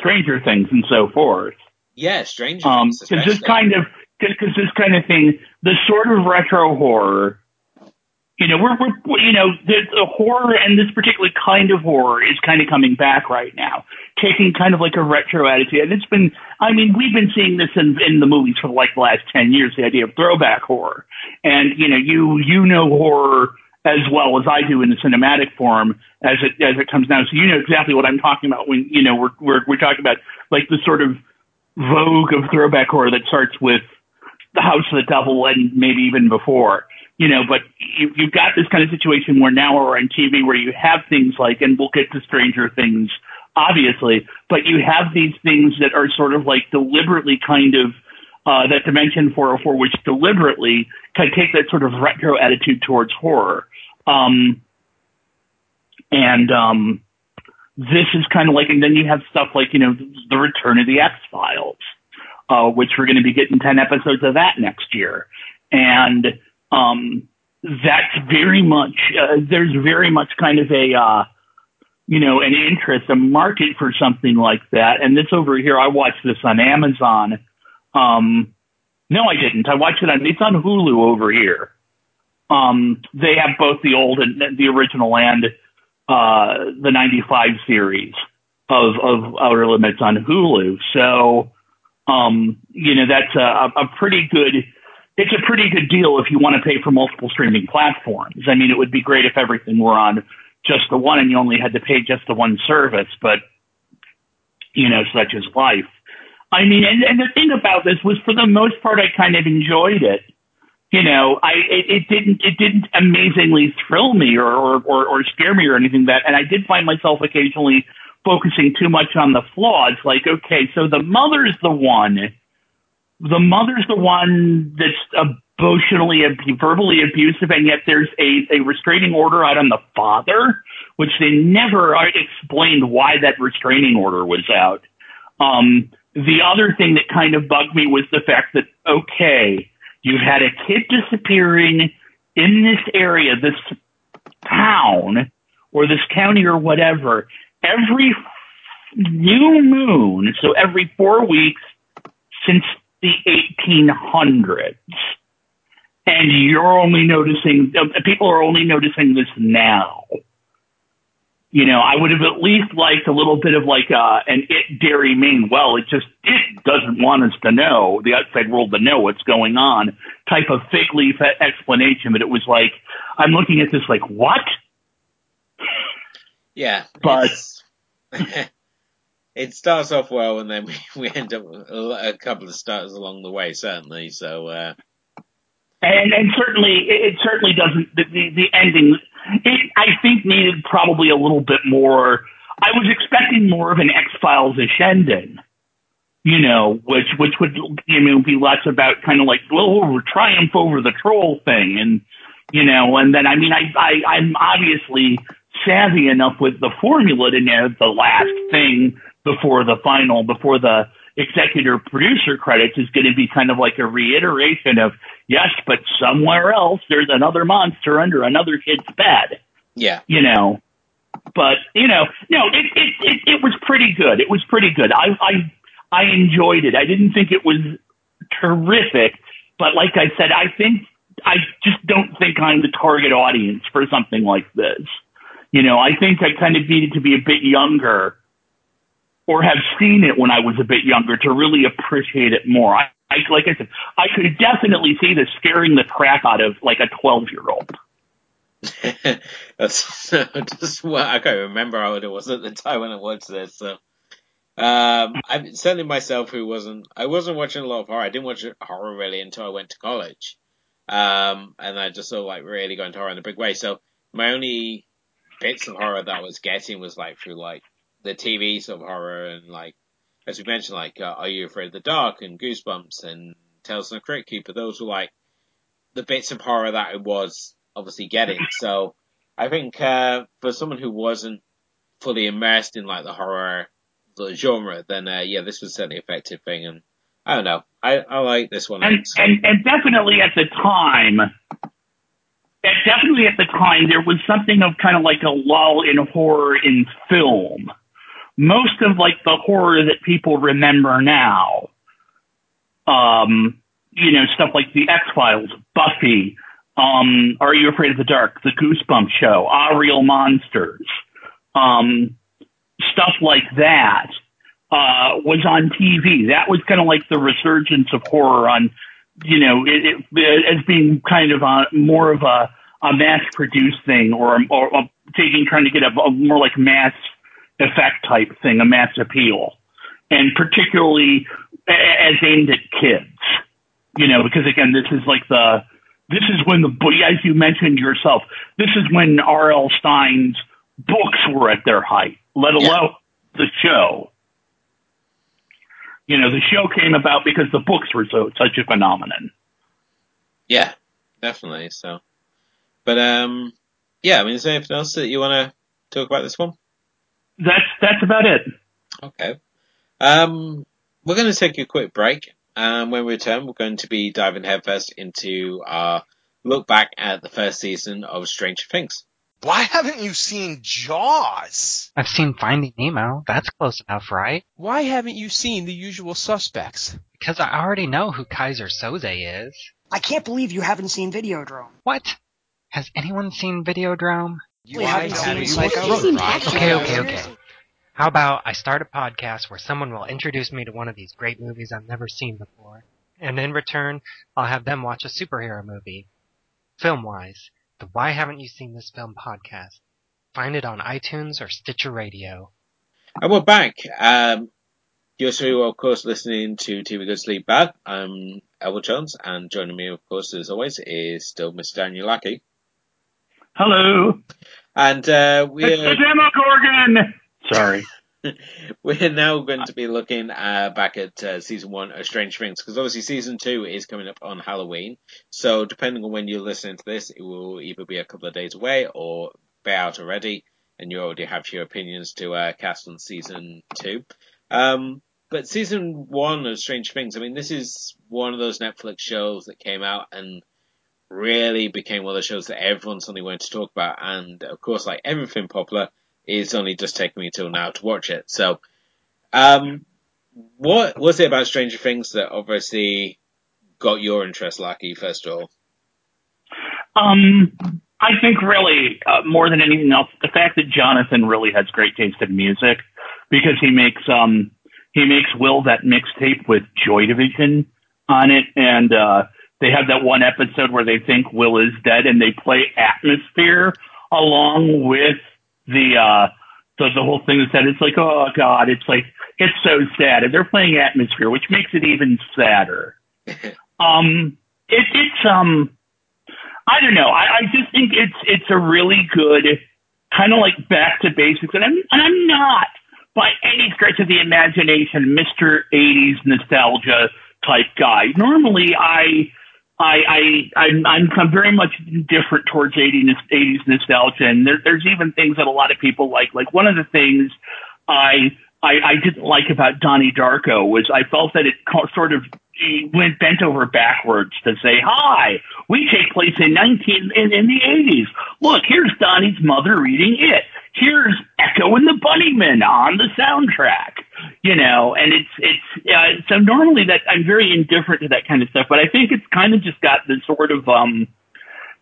Stranger Things and so forth. Yeah, Stranger Things. Because this kind of thing, the sort of retro horror, you know, the horror and this particular kind of horror is kind of coming back right now, taking kind of like a retro attitude. And it's been, I mean, we've been seeing this in the movies for like the last 10 years, the idea of throwback horror. And, you know, you know horror as well as I do in the cinematic form as it comes down. So you know exactly what I'm talking about when, you know, we're talking about like the sort of vogue of throwback horror that starts with The House of the Devil and maybe even before. You know, but you've got this kind of situation where now we're on TV where you have things like, and we'll get to Stranger Things, obviously, but you have these things that are sort of like deliberately kind of, that Dimension 404, which deliberately kind of take that sort of retro attitude towards horror. This is kind of like, and then you have stuff like, you know, the return of the X-Files, which we're going to be getting 10 episodes of that next year. And, that's very much, there's very much kind of a, you know, an interest, a market for something like that. And this over here, I watched this on Amazon. No, I didn't. I watched it on, it's on Hulu over here. They have both the old and the original and, the 95 series of Outer Limits on Hulu. So, you know, that's a pretty good deal if you want to pay for multiple streaming platforms. I mean, it would be great if everything were on just the one and you only had to pay just the one service, but, you know, such is life. I mean, and the thing about this was for the most part, I kind of enjoyed it. You know, it didn't amazingly thrill me or scare me or anything that, and I did find myself occasionally focusing too much on the flaws. Like, okay, so the mother's the one that's emotionally and verbally abusive, and yet there's a restraining order out on the father, which they never explained why that restraining order was out. The other thing that kind of bugged me was the fact that, okay, you've had a kid disappearing in this area, this town, or this county or whatever, every new moon, so every 4 weeks since the 1800s, and you're only noticing, people are only noticing this now. You know, I would have at least liked a little bit of like an It Dairy Maine. Well, it doesn't want us to know, the outside world to know what's going on type of fig leaf explanation. But it was like, I'm looking at this like, what? Yeah. But it starts off well, and then we end up with a couple of starters along the way, certainly. So, and certainly, it certainly doesn't, the ending, it, I think, needed probably a little bit more. I was expecting more of an X-Files-ish ending, you know, which would, you know, be less about kind of like, well, triumph over the troll thing. And, you know, and then, I mean, I'm obviously savvy enough with the formula to know the last thing before the final, before the executive producer credits is going to be kind of like a reiteration of, yes, but somewhere else there's another monster under another kid's bed. Yeah. You know, but, you know, no, it was pretty good. It was pretty good. I enjoyed it. I didn't think it was terrific, but like I said, I just don't think I'm the target audience for something like this. You know, I think I kind of needed to be a bit younger or have seen it when I was a bit younger to really appreciate it more. I like I said, I could definitely see this scaring the crap out of like a 12-year-old. That's just what I can't remember how it was at the time when I watched this. So, I certainly myself, I wasn't watching a lot of horror. I didn't watch horror really until I went to college, and I just sort of like really got into horror in a big way. So my only bits of horror that I was getting was like through like the TV sort of horror and like, as we mentioned, like, Are You Afraid of the Dark and Goosebumps and Tales from the Crypt Keeper. Those were like the bits of horror that I was obviously getting. So I think for someone who wasn't fully immersed in like the horror sort of genre, then yeah, this was certainly an effective thing. And I don't know, I like this one. And definitely at the time, there was something of kind of like a lull in horror in film. Most of like the horror that people remember now, you know, stuff like The X-Files, Buffy, Are You Afraid of the Dark, The Goosebumps Show, Ah Real Monsters, stuff like that was on TV. That was kind of like the resurgence of horror on, you know, it as being kind of more of a mass-produced thing, or trying to get a more like mass effect type thing, a mass appeal, and particularly as aimed at kids. You know, because again, as you mentioned yourself, this is when R.L. Stein's books were at their height, let alone the show. You know, the show came about because the books were such a phenomenon. Yeah, definitely. So, but yeah. I mean, is there anything else that you want to talk about this one? That's about it. Okay. We're going to take a quick break. When we return, we're going to be diving headfirst into our look back at the first season of Stranger Things. Why haven't you seen Jaws? I've seen Finding Nemo. That's close enough, right? Why haven't you seen The Usual Suspects? Because I already know who Kaiser Soze is. I can't believe you haven't seen Videodrome. What? Has anyone seen Videodrome? Okay. How about I start a podcast where someone will introduce me to one of these great movies I've never seen before, and in return, I'll have them watch a superhero movie. Film-wise, the Why Haven't You Seen This Film podcast. Find it on iTunes or Stitcher Radio. And we're back. You're still, of course, listening to TV Good Sleep Bad. I'm Elwood Jones, and joining me, of course, as always, is still Mr. Daniel Lackey. Hello. And we're... It's the Demogorgon! Sorry. We're now going to be looking back at Season 1 of Stranger Things, because obviously Season 2 is coming up on Halloween, so depending on when you're listening to this, it will either be a couple of days away or be out already, and you already have your opinions to cast on Season 2. But Season 1 of Stranger Things, I mean, this is one of those Netflix shows that came out and really became one of the shows that everyone suddenly wanted to talk about, and of course, like everything popular, it's only just taken me till now to watch it. So, what was it about Stranger Things that obviously got your interest, Lucky, first of all? I think really, more than anything else, the fact that Jonathan really has great taste in music, because he makes Will that mixtape with Joy Division on it, and they have that one episode where they think Will is dead, and they play Atmosphere along with the whole thing is that it's like, oh God, it's like, it's so sad. And they're playing Atmosphere, which makes it even sadder. I don't know. I just think it's a really good kind of like back to basics. And I'm not by any stretch of the imagination, Mr. 80s nostalgia type guy. Normally I'm very much different towards 80s nostalgia, and there's even things that a lot of people like. Like one of the things I didn't like about Donnie Darko was I felt that it sort of bent over backwards to say, "Hi, we take place in the 80s. Look, here's Donnie's mother reading it. Here's Echo and the Bunnymen on the soundtrack." You know, and it's so normally that I'm very indifferent to that kind of stuff, but I think it's kind of just got this sort of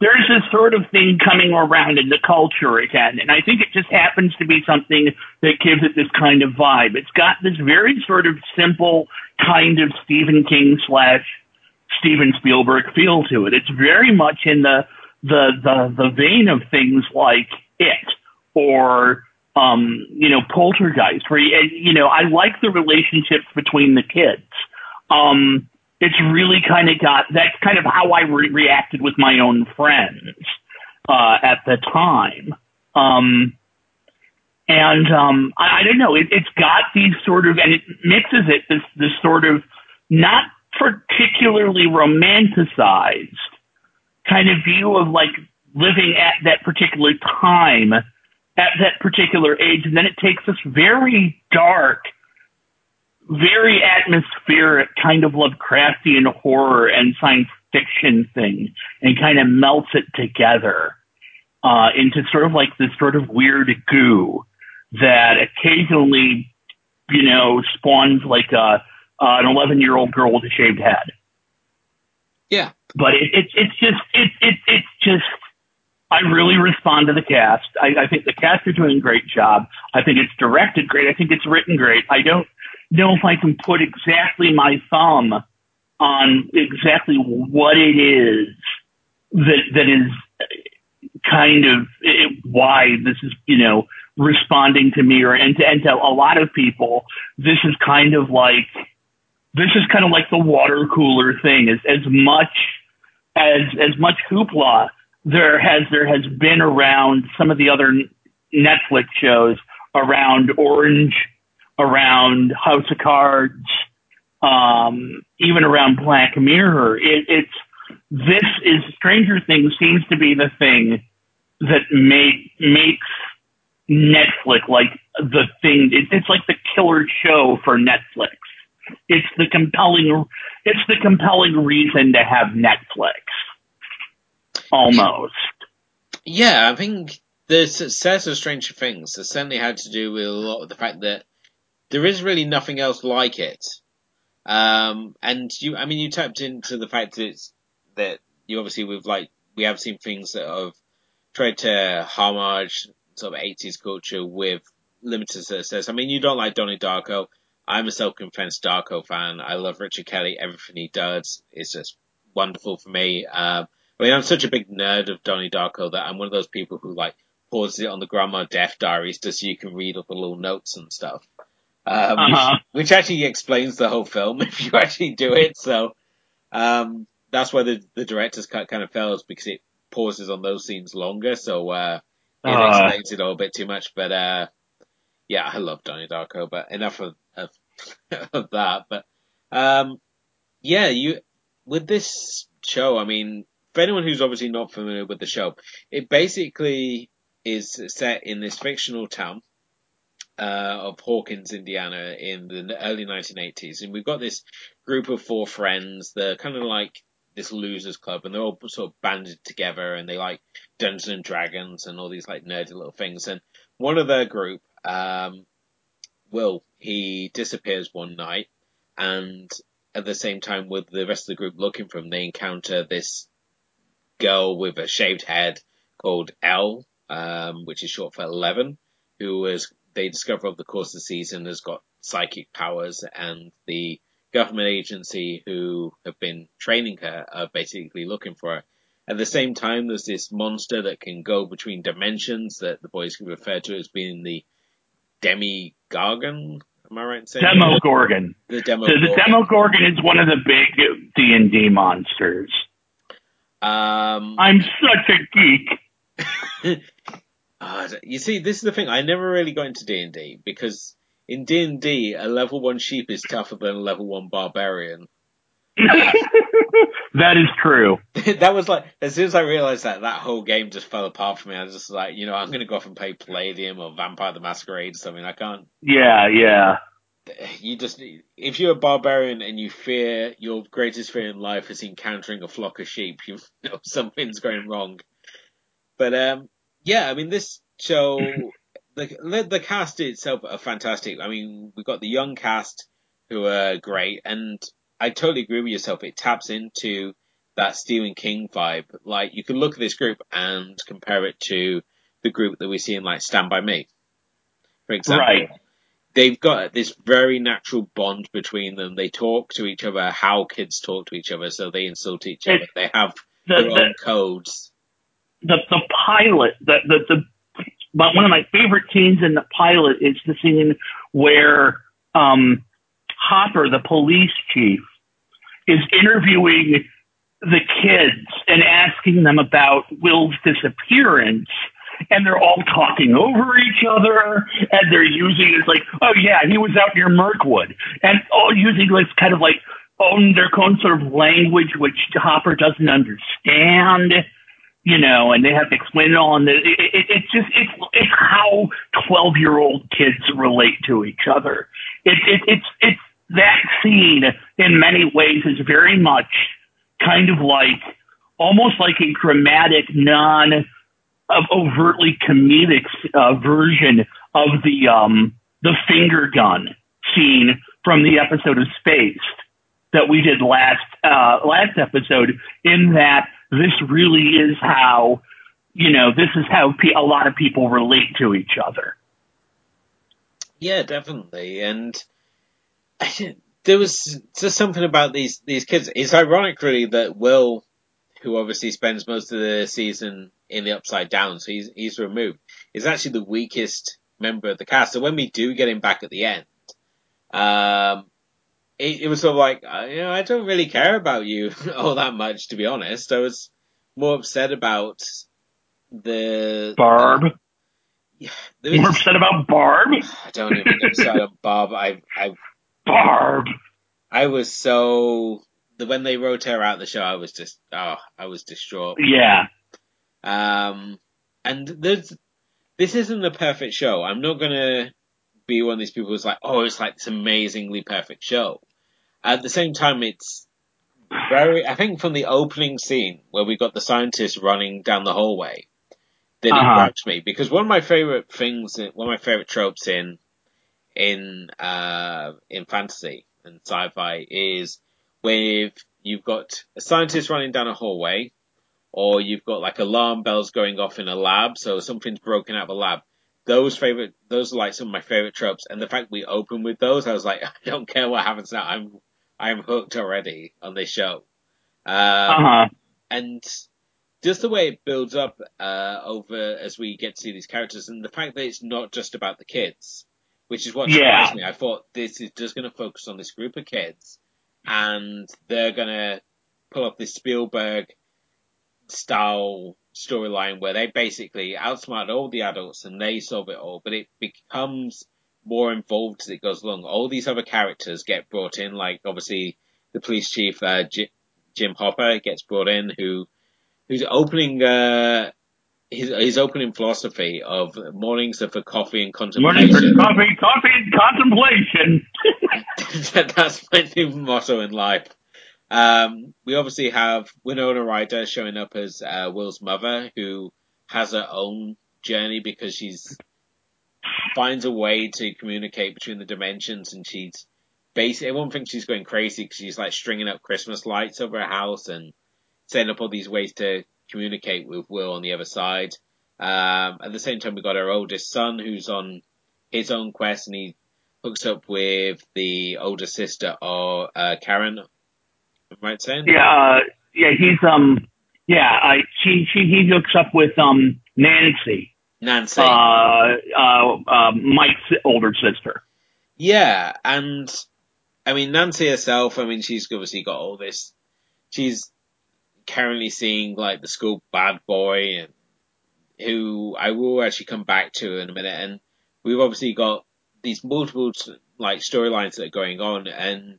there's this sort of thing coming around in the culture again, and I think it just happens to be something that gives it this kind of vibe. It's got this very sort of simple kind of Stephen King / Steven Spielberg feel to it. It's very much in the vein of things like It or Poltergeist, where, you know, I like the relationships between the kids. It's really kind of got, that's kind of how I reacted with my own friends, at the time. I don't know, it's got these sort of, and it mixes it, this sort of not particularly romanticized kind of view of like living at that particular time, at that particular age. And then it takes this very dark, very atmospheric kind of Lovecraftian horror and science fiction thing and kind of melts it together into sort of like this sort of weird goo that occasionally, you know, spawns like an 11-year-old girl with a shaved head. Yeah. But it's just I really respond to the cast. I think the cast are doing a great job. I think it's directed great. I think it's written great. I don't know if I can put exactly my thumb on exactly what it is that is kind of why this is, you know, responding to me and to a lot of people. This is kind of like the water cooler thing. As much hoopla there has been around some of the other Netflix shows, around Orange, around House of Cards, even around Black Mirror. Stranger Things seems to be the thing that makes Netflix like the thing. It's like the killer show for Netflix. It's the compelling reason to have Netflix. Almost. Yeah, I think the success of Stranger Things has certainly had to do with a lot of the fact that there is really nothing else like it. You tapped into the fact that we have seen things that have tried to homage sort of 80s culture with limited success. I mean, you don't like Donnie Darko. I'm a self-confessed Darko fan. I love Richard Kelly. Everything he does is just wonderful for me. I'm such a big nerd of Donnie Darko that I'm one of those people who like pauses it on the Grandma Death Diaries just so you can read all the little notes and stuff. Which actually explains the whole film if you actually do it. So that's why the director's cut kind of fails, because it pauses on those scenes longer. So it explains it all a bit too much. But yeah, I love Donnie Darko, but enough of that. But with this show, I mean, for anyone who's obviously not familiar with the show, it basically is set in this fictional town of Hawkins, Indiana, in the early 1980s. And we've got this group of four friends. They're kind of like this losers club, and they're all sort of banded together, and they like Dungeons and Dragons and all these like nerdy little things. And one of their group, Will, he disappears one night, and at the same time with the rest of the group looking for him, they encounter this girl with a shaved head called Elle, which is short for 11, they discover over the course of the season has got psychic powers, and the government agency who have been training her are basically looking for her. At the same time, there's this monster that can go between dimensions that the boys can refer to as being the Demogorgon. Am I right in saying Demogorgon? The Demogorgon. So the Demogorgon is one of the big D&D monsters. I'm such a geek. You see, this is the thing. I never really got into D&D, because in D&D, a level 1 sheep is tougher than a level 1 barbarian. That is true. That was like, as soon as I realized that whole game just fell apart for me. I was just like, you know, I'm going to go off and play Palladium or Vampire the Masquerade or something. I can't. Yeah. If you're a barbarian and you fear, your greatest fear in life is encountering a flock of sheep, you know something's going wrong. But this show, the cast itself are fantastic. I mean, we've got the young cast who are great, and I totally agree with yourself. It taps into that Stephen King vibe. Like, you can look at this group and compare it to the group that we see in like Stand By Me, for example. Right. They've got this very natural bond between them. They talk to each other how kids talk to each other, so they insult each other. They have their own codes. The pilot, but one of my favorite scenes in the pilot is the scene where Hopper, the police chief, is interviewing the kids and asking them about Will's disappearance, and they're all talking over each other, and they're using this like, oh yeah, he was out near Mirkwood, and all using this kind of like their own sort of language which Hopper doesn't understand, you know, and they have to explain it all. And it's how 12-year-old kids relate to each other. It's that scene in many ways is very much kind of like almost like a dramatic, overtly comedic version of the finger gun scene from the episode of Spaced that we did last episode, in that this really is how, you know, this is how a lot of people relate to each other. Yeah, definitely. And there was just something about these kids. It's ironic, really, that Will, who obviously spends most of the season in the Upside Down, so he's removed, is actually the weakest member of the cast. So when we do get him back at the end, it was sort of like, you know, I don't really care about you all that much, to be honest. I was more upset about Barb. More upset about Barb? I don't even get upset about Barb. Barb! I was so... When they wrote her out of the show, I was just... Oh, I was distraught. Yeah. And this isn't the perfect show. I'm not going to be one of these people who's like, oh, it's like this amazingly perfect show. At the same time, it's very... I think from the opening scene where we got the scientists running down the hallway, then it grabbed me. Because one of my favorite tropes in fantasy and sci-fi is where you've got a scientist running down a hallway, or you've got like alarm bells going off in a lab, so something's broken out of a lab. Those are like some of my favorite tropes, and the fact we open with those, I was like, I don't care what happens now. I'm hooked already on this show. And just the way it builds up over as we get to see these characters, and the fact that it's not just about the kids, which is what surprised me. I thought this is just going to focus on this group of kids, and they're going to pull off this Spielberg-style storyline where they basically outsmart all the adults and they solve it all. But it becomes more involved as it goes along. All these other characters get brought in, like obviously the police chief, Jim Hopper, gets brought in, who's opening... His opening philosophy of mornings are for coffee and contemplation. Mornings for coffee and contemplation. That's my new motto in life. We obviously have Winona Ryder showing up as Will's mother, who has her own journey because she's finds a way to communicate between the dimensions, and she's basically, everyone thinks she's going crazy because she's like stringing up Christmas lights over her house and setting up all these ways to communicate with Will on the other side. At the same time, we got our oldest son who's on his own quest, and he hooks up with the older sister or Karen, am I right saying? Yeah, he hooks up with Nancy. Mike's older sister. Yeah, and I mean Nancy herself, I mean she's obviously got all this, she's currently seeing like the school bad boy, and who I will actually come back to in a minute. And we've obviously got these multiple like storylines that are going on, and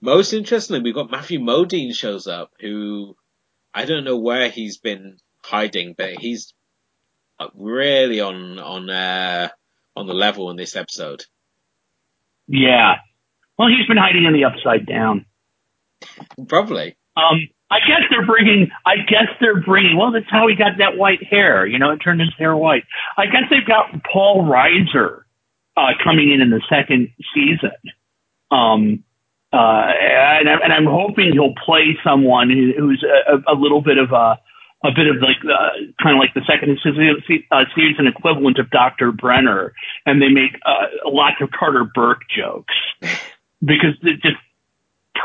most interestingly we've got Matthew Modine shows up, who I don't know where he's been hiding, but he's really on the level in this episode. Yeah, well, he's been hiding in the Upside Down probably. I guess they're bringing. Well, that's how he got that white hair. You know, it turned his hair white. I guess they've got Paul Reiser coming in the second season, and I'm hoping he'll play someone who's a little bit of kind of like the second season equivalent of Dr. Brenner, and they make lots of Carter Burke jokes because they're just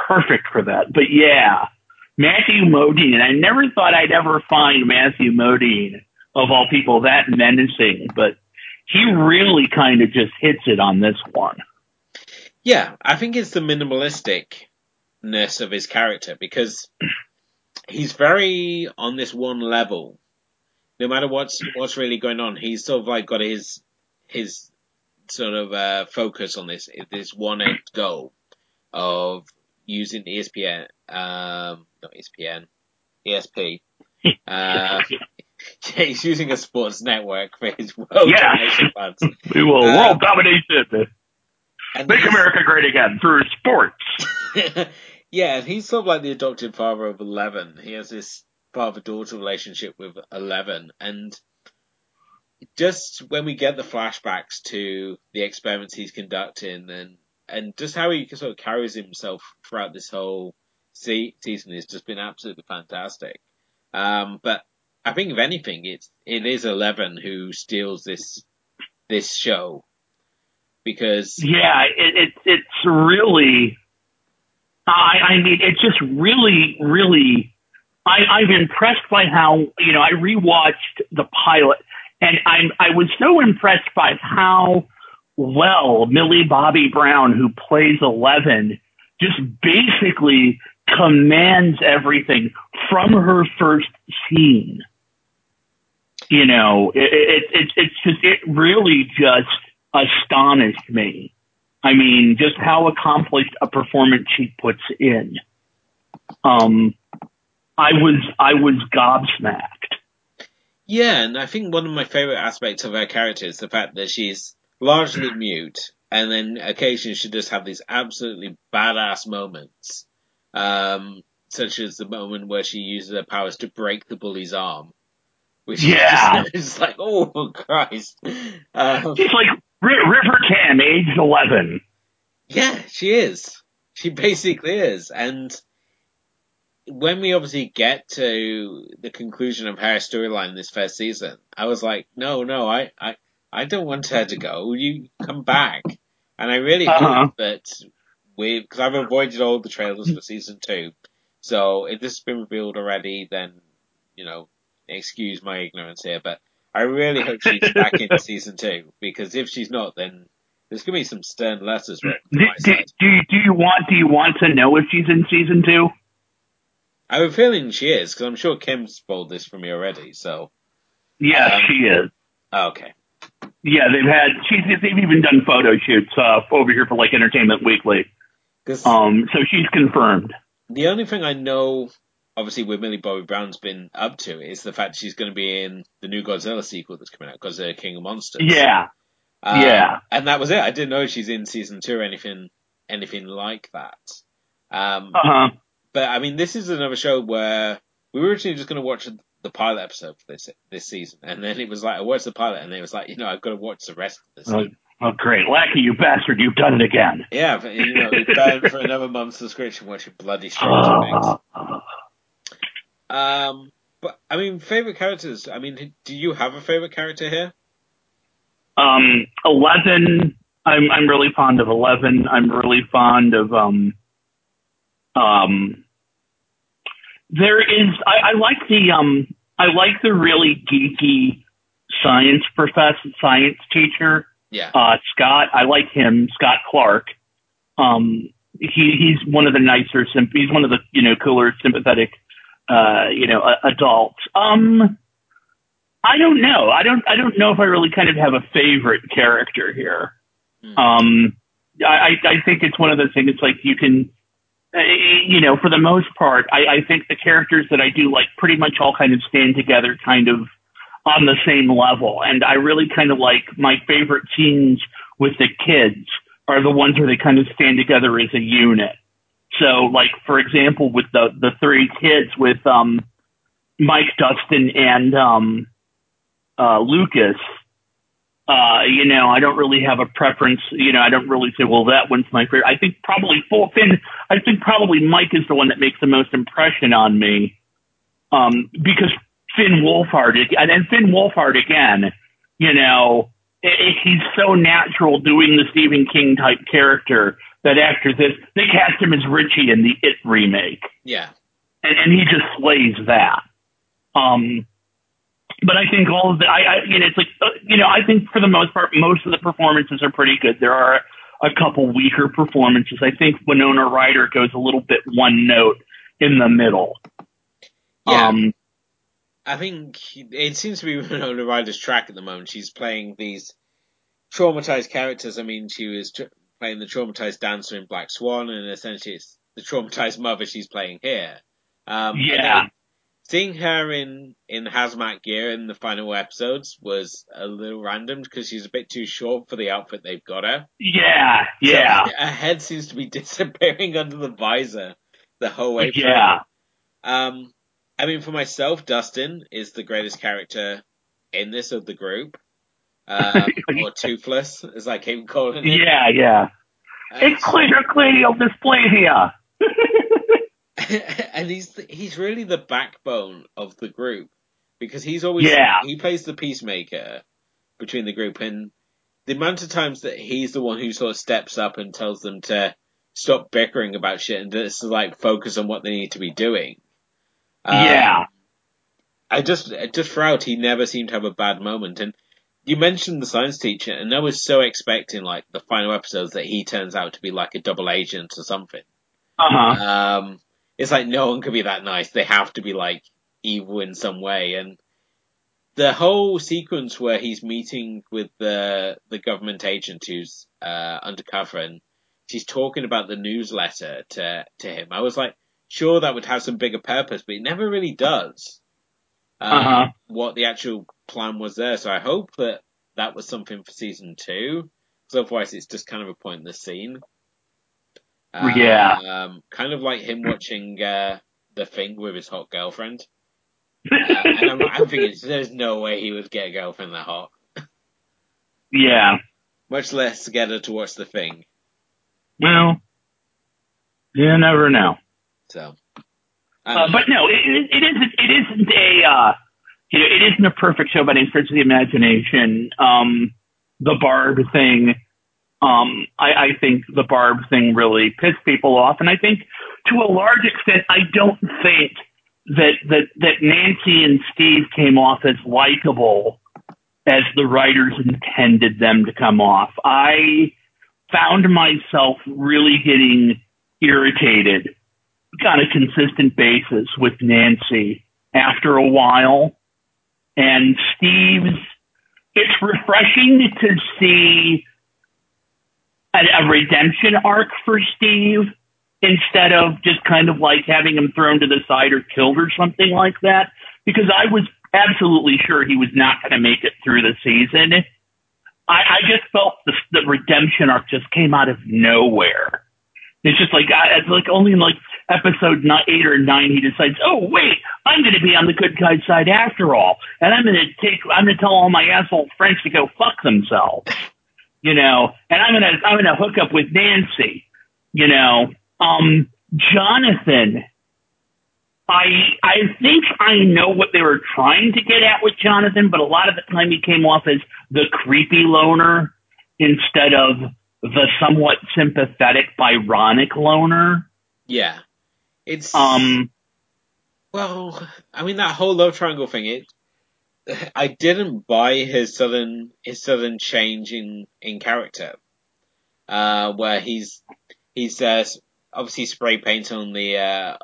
perfect for that. But yeah. Matthew Modine, and I never thought I'd ever find Matthew Modine, of all people, that menacing, but he really kind of just hits it on this one. Yeah, I think it's the minimalisticness of his character, because he's very on this one level. No matter what's really going on, he's sort of like got his sort of focus on this one end goal of using ESPN, ESP, He's using a sports network for his world domination plans. We will world domination. Make America great again through sports. Yeah, and he's sort of like the adopted father of 11. He has this father-daughter relationship with 11. And just when we get the flashbacks to the experiments he's conducting and just how he sort of carries himself throughout this whole season has just been absolutely fantastic. But I think if anything, it is 11 who steals this show, because it's really. I mean, it's just really, really. I'm impressed by how I rewatched the pilot, and I was so impressed by how well Millie Bobby Brown, who plays 11, just basically commands everything from her first scene. You know, it really just astonished me. I mean, just how accomplished a performance she puts in. I was gobsmacked. Yeah, and I think one of my favorite aspects of her character is the fact that she's largely mute, and then occasionally she just have these absolutely badass moments, such as the moment where she uses her powers to break the bully's arm. Which is just like, oh, Christ. She's like River Cam, age 11. Yeah, she is. She basically is. And when we obviously get to the conclusion of her storyline this first season, I was like, no, I don't want her to go. You come back. And I really hope that because I've avoided all the trailers for season 2. So if this has been revealed already, then, excuse my ignorance here, but I really hope she's back in season 2, because if she's not, then there's going to be some stern letters written. Do you want to know if she's in season 2? I have a feeling she is, because I'm sure Kim's spoiled this for me already. So yeah, she is. Okay. Yeah, they've even done photo shoots over here for like Entertainment Weekly. So she's confirmed. The only thing I know, obviously, with Millie Bobby Brown's been up to is the fact she's going to be in the new Godzilla sequel that's coming out, Godzilla King of Monsters. Yeah. And that was it. I didn't know she's in season 2 or anything like that. But I mean, this is another show where we were originally just going to watch the pilot episode for this season. And then it was like, I watched the pilot and it was like, I've got to watch the rest of this. Oh, great. Lackey, you bastard. You've done it again. Yeah. But, we've banned for another month's subscription watching bloody Stranger Things. But I mean, favorite characters. I mean, do you have a favorite character here? 11. I'm really fond of 11. I'm really fond of I like the really geeky science teacher. Yeah. Scott. I like him, Scott Clark. He's one of the nicer. He's one of the cooler, sympathetic. Adults. I don't know. I don't know if I really kind of have a favorite character here. I think it's one of those things. It's like you can, for the most part, I think the characters that I do like pretty much all kind of stand together, kind of on the same level. And I really kind of like my favorite scenes with the kids are the ones where they kind of stand together as a unit. So, like, for example, with the three kids, with Mike, Dustin, and Lucas, I don't really have a preference. I don't really say, well, that one's my favorite. I think probably Mike is the one that makes the most impression on me, because Finn Wolfhard again, he's so natural doing the Stephen King type character. That after this, they cast him as Richie in the It remake. Yeah. And he just slays that. But I think all of the, I think for the most part, most of the performances are pretty good. There are a couple weaker performances. I think Winona Ryder goes a little bit one note in the middle. Yeah. I think it seems to be Winona Ryder's track at the moment. She's playing these traumatized characters. I mean, she was playing the traumatized dancer in Black Swan, and essentially it's the traumatized mother she's playing here. Yeah. Seeing her in hazmat gear in the final episodes was a little random because she's a bit too short for the outfit they've got her. Yeah. So her head seems to be disappearing under the visor the whole way through. Yeah. I mean, for myself, Dustin is the greatest character in this of the group. Or Toothless, as I keep calling it. Yeah. It's clinical dysplasia. And he's really the backbone of the group because he's always he plays the peacemaker between the group, and the amount of times that he's the one who sort of steps up and tells them to stop bickering about shit and just like focus on what they need to be doing. I just throughout he never seemed to have a bad moment. And you mentioned the science teacher, and I was so expecting like the final episodes that he turns out to be like a double agent or something. It's like no one could be that nice. They have to be like evil in some way. And the whole sequence where he's meeting with the government agent who's undercover, and she's talking about the newsletter to him. I was like, sure, that would have some bigger purpose, but it never really does. What the actual plan was there. So I hope that was something for season 2, because otherwise it's just kind of a point in the scene. Kind of like him watching The Thing with his hot girlfriend. And I'm thinking, there's no way he would get a girlfriend that hot. Yeah. Much less get her to watch The Thing. Well, you never know. So. But no, it isn't a perfect show by any stretch of the imagination. The Barb thing. I think the Barb thing really pissed people off, and I think to a large extent, I don't think that Nancy and Steve came off as likable as the writers intended them to come off. I found myself really getting irritated on a consistent basis with Nancy after a while, and Steve's. It's refreshing to see a redemption arc for Steve instead of just kind of like having him thrown to the side or killed or something like that, because I was absolutely sure he was not going to make it through the season. I just felt the redemption arc just came out of nowhere. It's just like, it's like only in like episode 8 or 9, he decides, oh wait, I'm going to be on the good guy's side after all. And I'm going to tell all my asshole friends to go fuck themselves. You know, and I'm gonna hook up with Nancy. You know, Jonathan. I think I know what they were trying to get at with Jonathan, but a lot of the time he came off as the creepy loner instead of the somewhat sympathetic, ironic loner. Yeah, it's well, I mean that whole love triangle thing. I didn't buy his sudden change in character, where he's obviously spray paint on the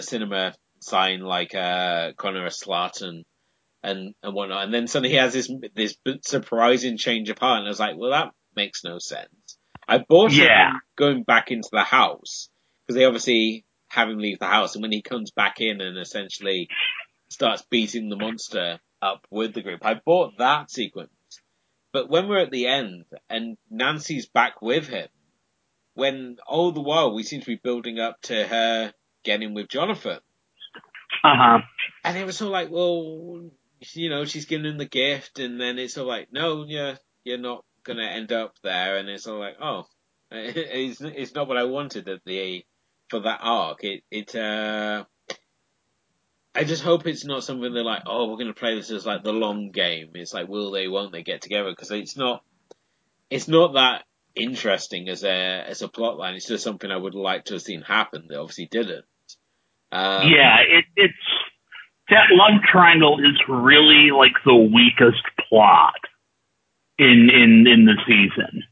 cinema sign like Connor a slut and whatnot, and then suddenly he has this surprising change of heart, and I was like, well, that makes no sense. I bought him going back into the house because they obviously have him leave the house, and when he comes back in and essentially starts beating the monster up with the group. I bought that sequence. But when we're at the end and Nancy's back with him, when all the while we seem to be building up to her getting with Jonathan. And it was sort of like, well, you know, she's giving him the gift, and then it's sort of like, no, you're not going to end up there. And it's sort of like, oh, it's not what I wanted for that arc. I just hope it's not something they're like, oh, we're going to play this as like the long game. It's like, will they, won't they get together? Because it's not that interesting as a plot line. It's just something I would like to have seen happen that obviously didn't. It's that love triangle is really like the weakest plot in the season,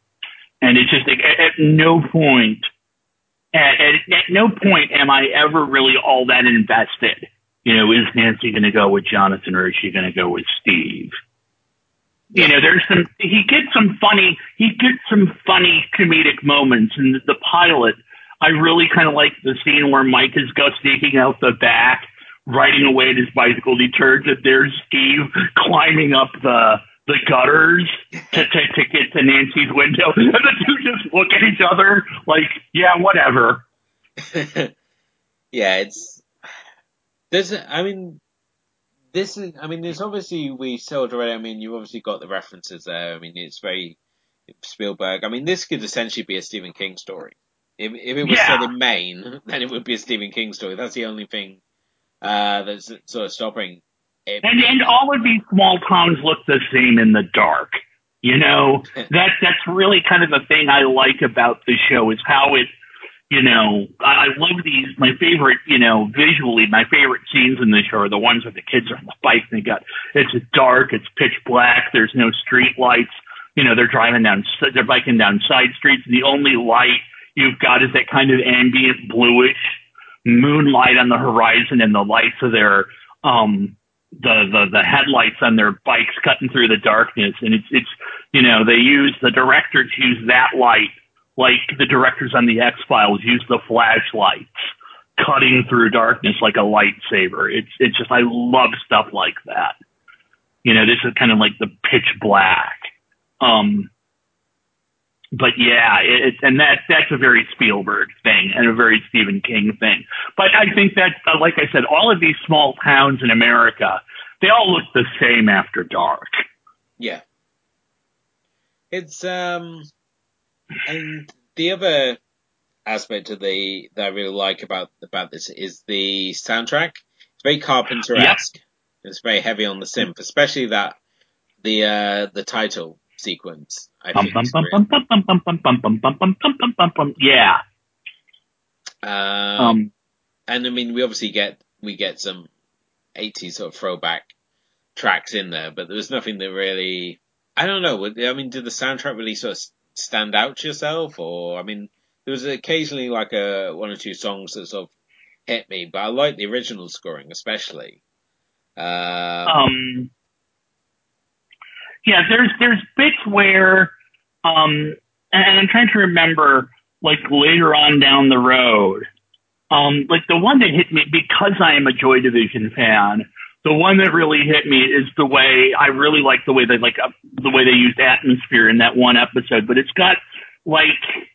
and it's just like at no point am I ever really all that invested. You know, is Nancy going to go with Jonathan, or is she going to go with Steve? You know, he gets some funny comedic moments in the pilot. I really kind of like the scene where Mike is go sneaking out the back riding away at his bicycle, and he turns and there's Steve climbing up the gutters to get to Nancy's window. And the two just look at each other like, yeah, whatever. Yeah, it's... there's obviously, we sold already, I mean, you've obviously got the references there. I mean, it's very Spielberg. I mean, this could essentially be a Stephen King story. If it was set in Maine, then it would be a Stephen King story. That's the only thing that's sort of stopping it. And all of these small towns look the same in the dark. You know, that's really kind of a thing I like about the show is how it, you know, I love these, my favorite, you know, visually, my favorite scenes in the show are the ones where the kids are on the bike and it's dark, it's pitch black, there's no street lights, you know, they're biking down side streets, and the only light you've got is that kind of ambient bluish moonlight on the horizon and the lights of their, the headlights on their bikes cutting through the darkness. And it's, you know, the directors use that light like the directors on the X-Files use the flashlights cutting through darkness like a lightsaber. It's just, I love stuff like that. You know, this is kind of like the pitch black. But yeah, that's a very Spielberg thing and a very Stephen King thing. But I think that, like I said, all of these small towns in America, they all look the same after dark. Yeah. It's, and the other aspect of that I really like about this is the soundtrack. It's very Carpenter-esque. Yeah. It's very heavy on the synth, especially the title sequence. I think yeah. And I mean, we obviously get some 80s sort of throwback tracks in there, but there was nothing that really. I don't know. I mean, did the soundtrack really sort of stand out to yourself, or I mean, there was occasionally like one or two songs that sort of hit me, but I like the original scoring especially. Yeah, there's bits where, and I'm trying to remember, like later on down the road, like the one that hit me, because I am a Joy Division fan. The one that really hit me is the way they used atmosphere in that one episode, but it's got like,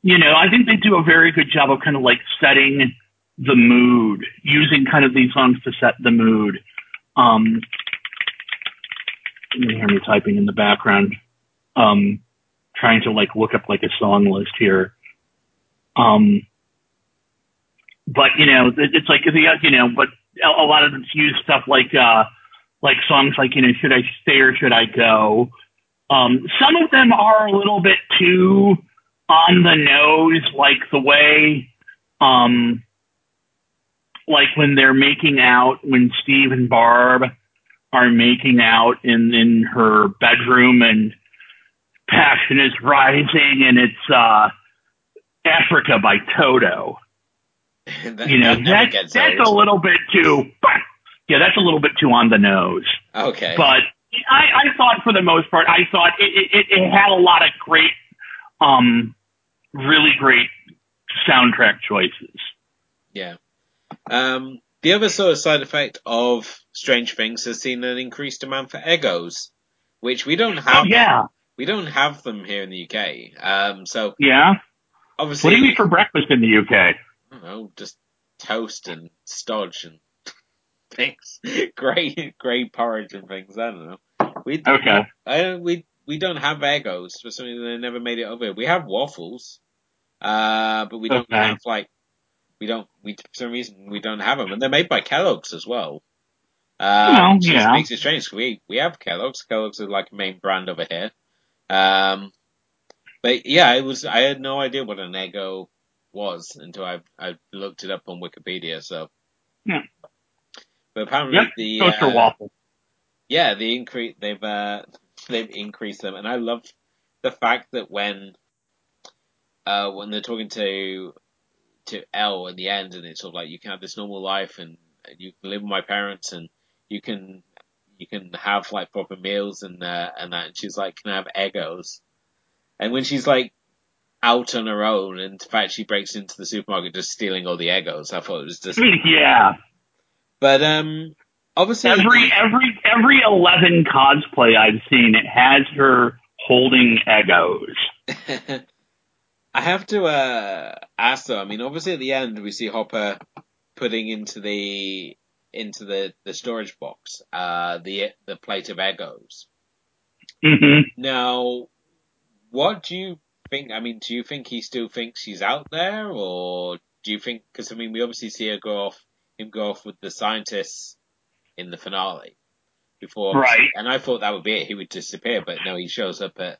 you know, I think they do a very good job of kind of like setting the mood, using kind of these songs to set the mood. You can hear me typing in the background, trying to like look up like a song list here. But you know, it's like but a lot of them use stuff like songs like, you know, Should I Stay or Should I Go? Some of them are a little bit too on the nose, like the way, like when they're making out, when Steve and Barb are making out in her bedroom and passion is rising and it's, Africa by Toto. That, you know, that's a little bit too, yeah, that's a little bit too on the nose. Okay. But I thought for the most part, it had a lot of great, really great soundtrack choices. Yeah. The other sort of side effect of Strange Things has seen an increased demand for Eggos, which we don't have. Yeah. We don't have them here in the UK. So. Yeah. Obviously. What do you eat for breakfast in the UK? I don't know, just toast and stodge and things. Grey porridge and things. I don't know. We don't have Eggos for something that never made it over. We have waffles, but we don't have like for some reason we don't have them, and they're made by Kellogg's as well. Which makes it strange. We have Kellogg's. Kellogg's is like a main brand over here. But yeah, I had no idea what an Eggo was until I looked it up on Wikipedia. So, yeah. But apparently the toaster waffle. Yeah, they've increased them, and I love the fact that when they're talking to Elle in the end, and it's sort of like you can have this normal life, and you can live with my parents, and you can have like proper meals and that. And she's like, can I have Eggos? And when she's like out on her own, and in fact she breaks into the supermarket just stealing all the Eggos. I thought it was just But obviously every 11 cosplay I've seen, it has her holding Eggos. I have to ask though. I mean, obviously at the end we see Hopper putting into the storage box the plate of Eggos. Mm-hmm. Now, what do you think? I mean, do you think he still thinks she's out there, or do you think? Because I mean, we obviously see her go off with the scientists in the finale before, right? And I thought that would be it; he would disappear. But no, he shows up at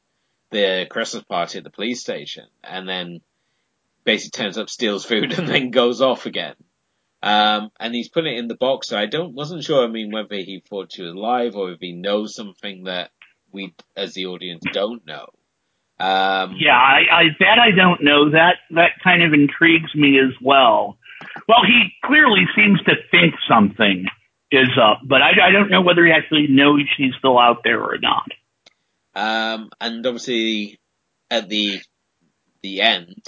the Christmas party at the police station, and then basically turns up, steals food, and then goes off again. And he's putting it in the box. So wasn't sure. I mean, whether he thought she was alive or if he knows something that we, as the audience, don't know. I don't know. That kind of intrigues me as well. Well, he clearly seems to think something is up, but I don't know whether he actually knows she's still out there or not. And obviously, at the end,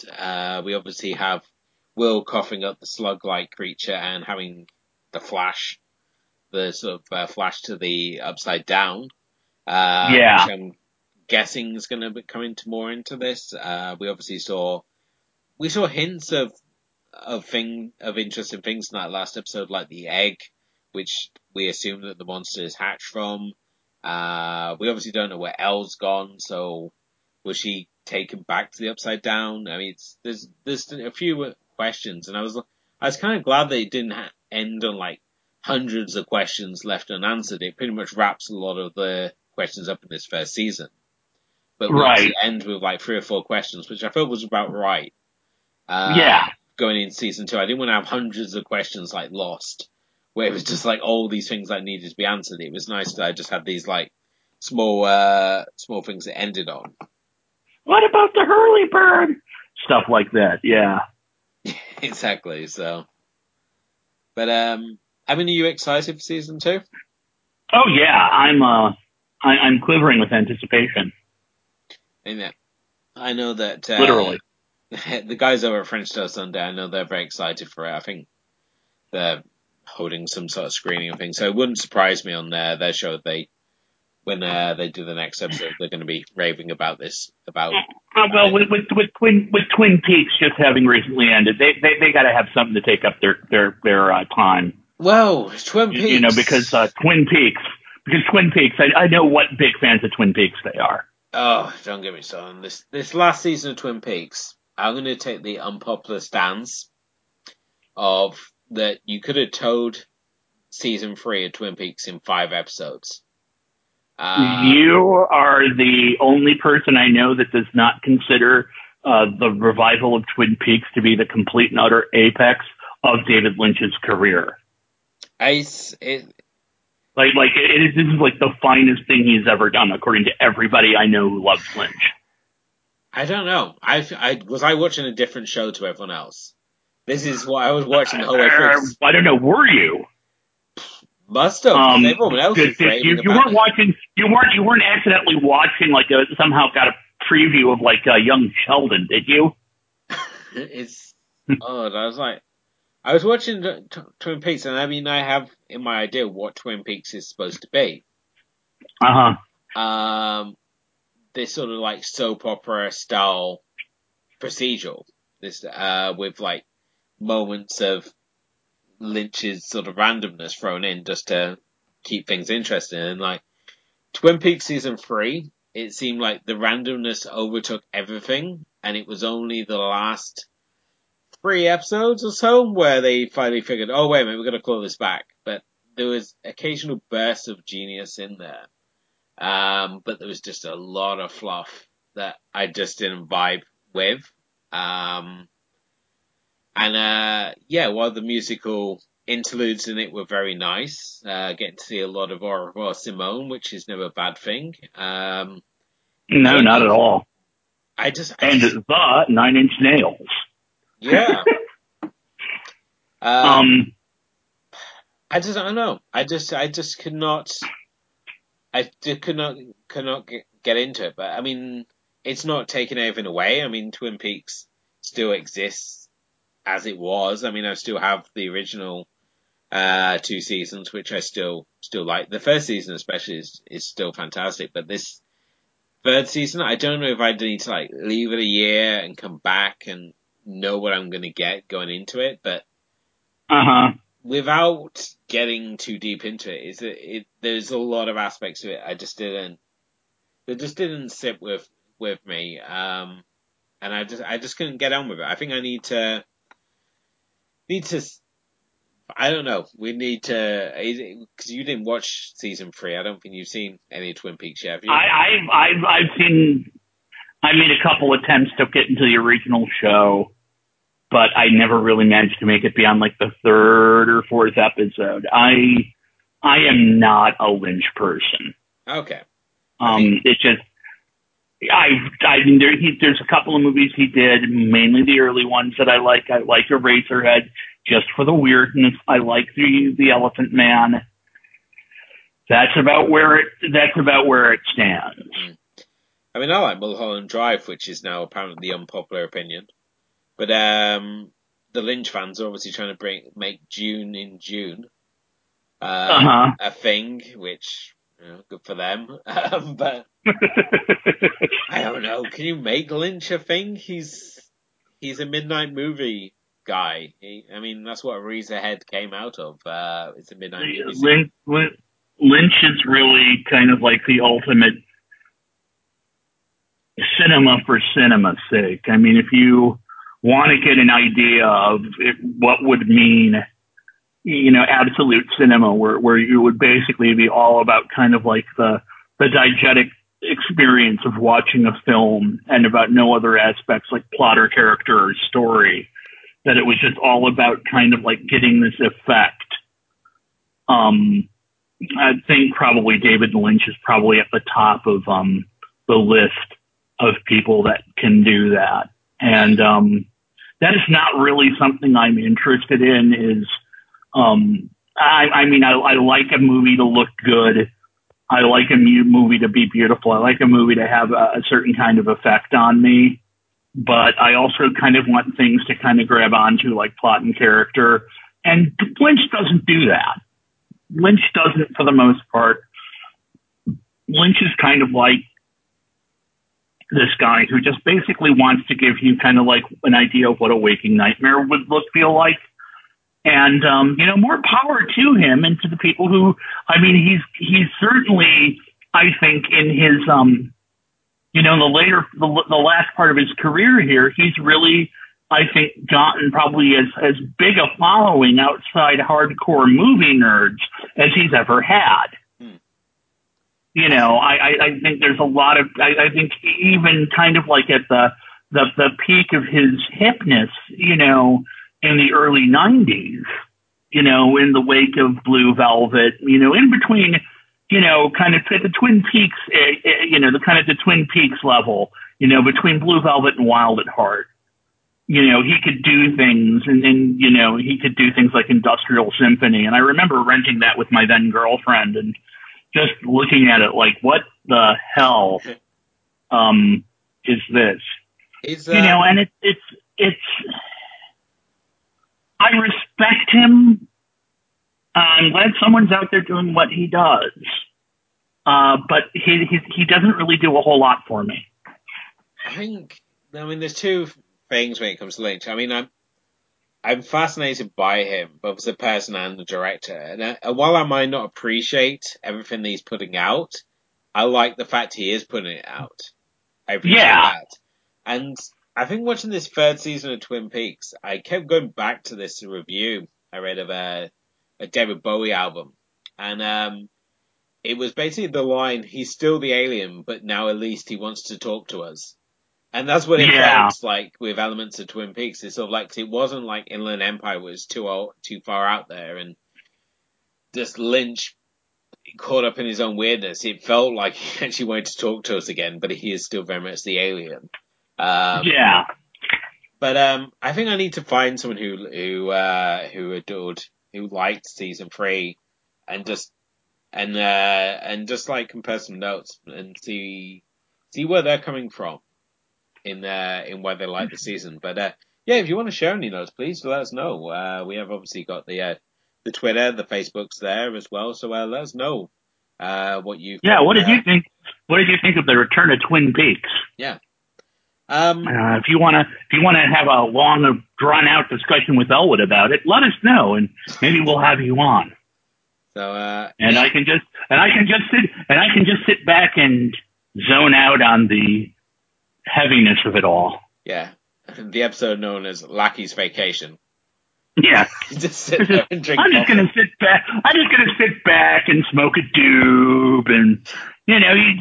we obviously have Will coughing up the slug-like creature and having the flash, the sort of flash to the upside down. Which I'm guessing is going to come into more into this. We saw hints of interesting things in that last episode, like the egg, which we assume that the monster is hatched from. We obviously don't know where Elle's gone, so was she taken back to the upside down? I mean, there's a few questions, and I was kind of glad they didn't end on like hundreds of questions left unanswered. It pretty much wraps a lot of the questions up in this first season, but we right. end with like 3 or 4 questions, which I felt was about right. Going into season 2, I didn't want to have hundreds of questions like Lost, where it was just like all these things that needed to be answered. It was nice that I just had these like small things that ended on. What about the Hurley bird? Stuff like that. Yeah, exactly. So, but I mean, are you excited for season 2? Oh yeah, I'm quivering with anticipation. And I know that literally the guys over at French Toast Sunday, I know they're very excited for it. I think they're holding some sort of screening thing, so it wouldn't surprise me on their show. When they do the next episode, they're going to be raving about this. With Twin Peaks just having recently ended, they got to have something to take up their time. Well, Twin Peaks, because Twin Peaks, I know what big fans of Twin Peaks they are. Oh, don't get me started. This last season of Twin Peaks, I'm going to take the unpopular stance of that you could have told season 3 of Twin Peaks in 5 episodes. You are the only person I know that does not consider the revival of Twin Peaks to be the complete and utter apex of David Lynch's career. This is like the finest thing he's ever done, according to everybody I know who loves Lynch. I don't know. I was watching a different show to everyone else. This is what I was watching the whole way through. I don't know. Were you? Must have. Everyone else is raving about weren't it. Watching. You weren't accidentally watching like somehow got a preview of like Young Sheldon, did you? It's odd. I was watching Twin Peaks, and I mean, I have in my idea what Twin Peaks is supposed to be. Uh-huh. This sort of like soap opera style procedural. This with like moments of Lynch's sort of randomness thrown in just to keep things interesting. And like Twin Peaks season 3, it seemed like the randomness overtook everything, and it was only the last 3 episodes or so where they finally figured, oh wait a minute, we're going to claw this back. But there was occasional bursts of genius in there, but there was just a lot of fluff that I just didn't vibe with. While the musical interludes in it were very nice, getting to see a lot of Au Revoir Simone, which is never a bad thing. No, not at all. The 9-inch nails. Yeah. I don't know. I just could not get into it. But I mean, it's not taking anything away. I mean, Twin Peaks still exists as it was. I mean, I still have the original two seasons, which I still like. The first season especially is still fantastic, but this third season, I don't know if I need to like leave it a year and come back and know what I'm going to get going into it, but without getting too deep into it, there's a lot of aspects to it that just didn't sit with me, and I just couldn't get on with it. I think I need to. I don't know. We need to, because you didn't watch season 3. I don't think you've seen any Twin Peaks yet, have you? I made a couple attempts to get into the original show, but I never really managed to make it beyond like the third or fourth episode. I am not a Lynch person. Okay. It's just there's a couple of movies he did, mainly the early ones that I like. I like Eraserhead just for the weirdness. I like the Elephant Man. That's about where it stands. I mean, I like Mulholland Drive, which is now apparently the unpopular opinion. But the Lynch fans are obviously trying to make June in June a thing, which, you know, good for them. But I don't know. Can you make Lynch a thing? He's a midnight movie guy. That's what Eraserhead came out of. It's a midnight movie. Lynch is really kind of like the ultimate cinema for cinema's sake. I mean, if you want to get an idea of what would mean, you know, absolute cinema, where you would basically be all about kind of like the diegetic experience of watching a film and about no other aspects like plot or character or story, that it was just all about kind of like getting this effect. I think probably David Lynch is probably at the top of the list of people that can do that. And that is not really something I'm interested in. I like a movie to look good. I like a movie to be beautiful. I like a movie to have a certain kind of effect on me. But I also kind of want things to kind of grab onto, like plot and character. And Lynch doesn't do that. Lynch doesn't, for the most part. Lynch is kind of like this guy who just basically wants to give you kind of like an idea of what a waking nightmare would feel like. And, you know, more power to him and to the people who, he's certainly, I think, in his, you know, the last part of his career here, he's really, I think, gotten probably as big a following outside hardcore movie nerds as he's ever had. You know, I think there's a lot of, I think even kind of like at the peak of his hipness, you know, in the early 90s, you know, in the wake of Blue Velvet, you know, in between, you know, kind of at the Twin Peaks, you know, the kind of the Twin Peaks level, you know, between Blue Velvet and Wild at Heart, you know, he could do things and, you know, he could do things like Industrial Symphony. And I remember renting that with my then girlfriend and just looking at it like, what the hell is this? You know, and it's I respect him. I'm glad someone's out there doing what he does. But he doesn't really do a whole lot for me. I mean, there's two things when it comes to Lynch. I mean, I'm fascinated by him, both as a person and a director. And while I might not appreciate everything that he's putting out, I like the fact he is putting it out. I appreciate that. And I think watching this third season of Twin Peaks, I kept going back to this review I read of a David Bowie album. And it was basically the line, he's still the alien, but now at least he wants to talk to us. And that's what it felt like with elements of Twin Peaks. It's sort of like, 'cause it wasn't like Inland Empire was too far out there. And just Lynch caught up in his own weirdness. It felt like he actually wanted to talk to us again, but he is still very much the alien. But I think I need to find someone who adored, who liked season 3, and just like compare some notes and see where they're coming from in where they like the season. But if you want to share any notes, please let us know. We have obviously got the the Twitter, the Facebook's there as well. So let us know what you. Yeah, what did you think? What did you think of the return of Twin Peaks? Yeah. If you wanna have a long, drawn out discussion with Elwood about it, let us know, and maybe we'll have you on. So I can just sit back and zone out on the heaviness of it all. Yeah, the episode known as Lackey's Vacation. Yeah, just sit there and drink. I'm just gonna sit back and smoke a doob, and you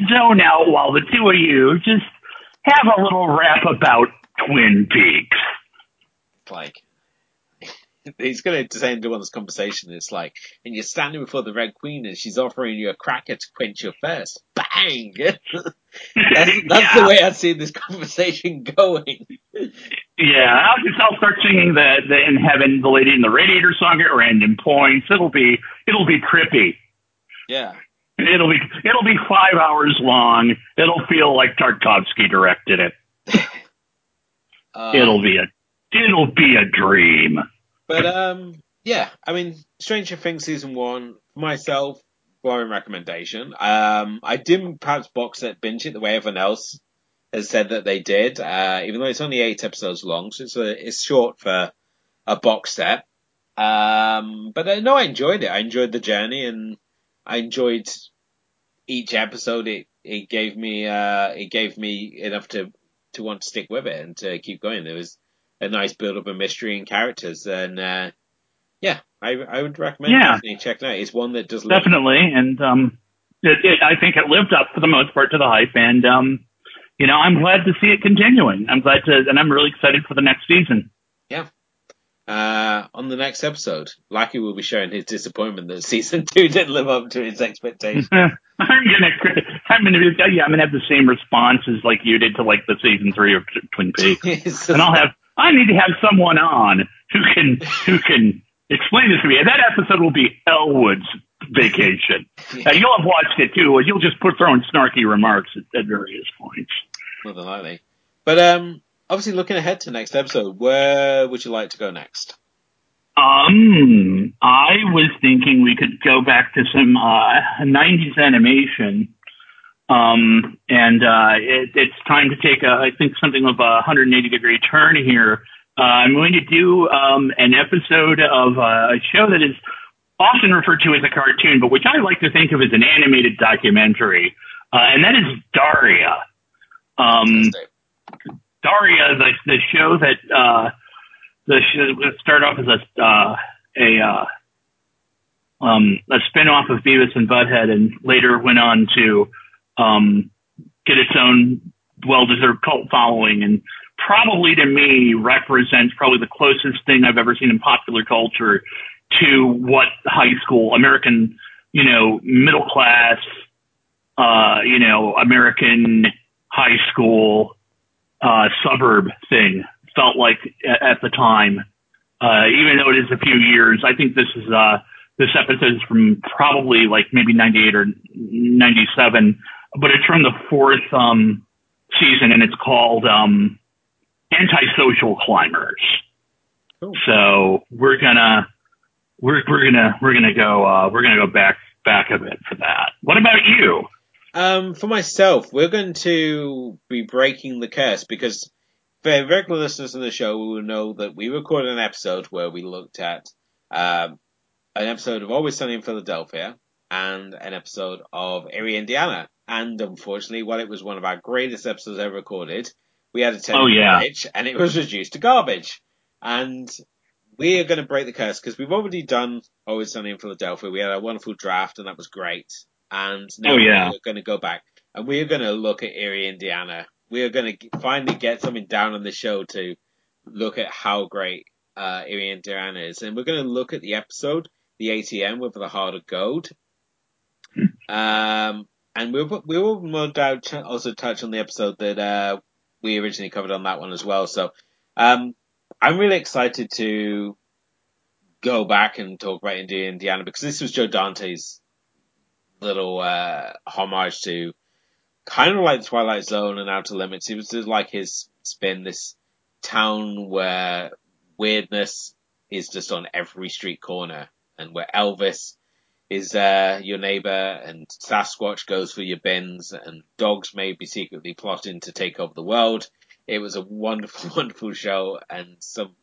zone out while the two of you just. Have a little rap about Twin Peaks. Like, he's going to end one of this conversation. It's like, and you're standing before the Red Queen and she's offering you a cracker to quench your thirst. Bang! that's the way I see this conversation going. Yeah, I'll start singing the In Heaven, the Lady in the Radiator song at random points. It'll be trippy. Yeah. It'll be 5 hours long. It'll feel like Tarkovsky directed it. It'll be a dream. But Stranger Things season 1, for myself, glowing recommendation. I didn't perhaps box set binge it the way everyone else has said that they did. Even though it's only 8 episodes long, so it's short for a box set. But I enjoyed it. I enjoyed the journey and. I enjoyed each episode. It gave me enough to want to stick with it and to keep going. There was a nice build up of mystery and characters, and I would recommend Disney checking it out. It's one that does definitely, and I think it lived up for the most part to the hype, and I'm glad to see it continuing. I'm really excited for the next season. Yeah. On the next episode, Lackey will be showing his disappointment that season 2 didn't live up to his expectations. I'm gonna have the same response as like you did to like the season 3 of Twin Peaks, and I need to have someone on who can explain this to me. And that episode will be Elwood's Vacation. Yeah. You'll have watched it too, and you'll just put throwing snarky remarks at various points. More than likely, but obviously, looking ahead to the next episode, where would you like to go next? I was thinking we could go back to some 90s animation, and it's time to take something of a 180-degree turn here. I'm going to do an episode of a show that is often referred to as a cartoon, but which I like to think of as an animated documentary, and that is Daria. Daria, the show that started off as a spin-off of Beavis and Butthead, and later went on to get its own well-deserved cult following, and probably to me represents probably the closest thing I've ever seen in popular culture to what high school American, middle class, American high school. Suburb thing felt like at the time, even though it is a few years. I think this is this episode is from probably like maybe 98 or 97, but it's from the 4th season, and it's called Antisocial Climbers. Oh. So we're gonna go back a bit for that. What about you? For myself, we're going to be breaking the curse, because for regular listeners to the show, we will know that we recorded an episode where we looked at an episode of Always Sunny in Philadelphia and an episode of Erie, Indiana. And unfortunately, while it was one of our greatest episodes ever recorded, we had a technical glitch and it was reduced to garbage. And we are going to break the curse because we've already done Always Sunny in Philadelphia. We had a wonderful draft and that was great. And now we're going to go back and we're going to look at Erie, Indiana. We're going to finally get something down on the show to look at how great Erie, Indiana is. And we're going to look at the episode, The ATM with the Heart of Gold. And we will no doubt also touch on the episode that we originally covered on that one as well. So I'm really excited to go back and talk about Indiana because this was Joe Dante's little homage to kind of like the Twilight Zone and Outer Limits. It was just like his spin, this town where weirdness is just on every street corner and where Elvis is your neighbor, and Sasquatch goes for your bins, and dogs may be secretly plotting to take over the world. It was a wonderful, wonderful show, and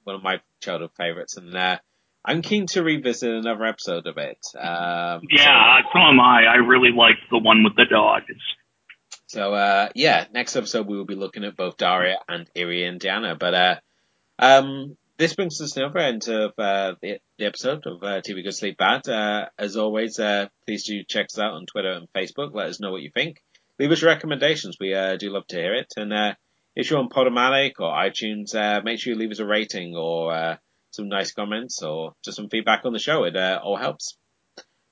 one of my childhood favorites. And I'm keen to revisit another episode of it. So am I. I really liked the one with the dogs. So, next episode we will be looking at both Daria and Erie, Indiana. But this brings us to the other end of the episode of TV Good Sleep Bad. As always, please do check us out on Twitter and Facebook. Let us know what you think. Leave us recommendations. We do love to hear it. And if you're on Podomatic or iTunes, make sure you leave us a rating or some nice comments or just some feedback on the show. It all helps.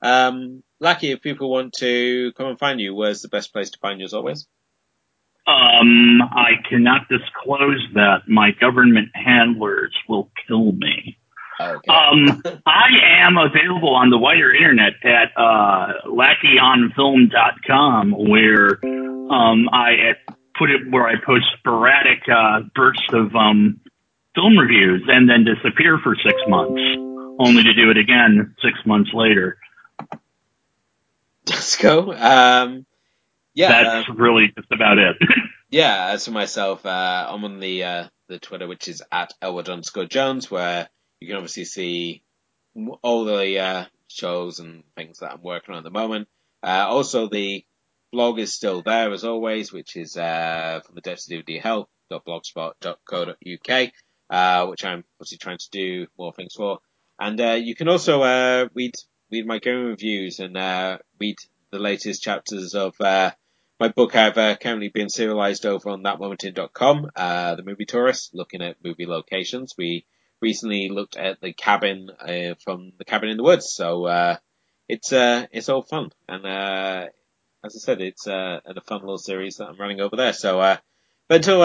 Lackey, if people want to come and find you, where's the best place to find you as always? I cannot disclose that. My government handlers will kill me. Okay. I am available on the wider internet at LackeyOnFilm.com, where I post sporadic bursts of film reviews and then disappear for 6 months, only to do it again 6 months later. Let's go. That's really just about it. Yeah, as for myself, I'm on the Twitter, which is at Elwood_Jones, where you can obviously see all the shows and things that I'm working on at the moment. Also, the blog is still there, as always, which is from the depths of DVD help.blogspot.co.uk, which I'm obviously trying to do more things for. And you can also read my game reviews and read the latest chapters of my book I've currently been serialized over on thatmomentin.com, The Movie Tourist, looking at movie locations. We recently looked at the cabin from The Cabin in the Woods, so it's all fun. And as I said, it's a fun little series that I'm running over there. So, but until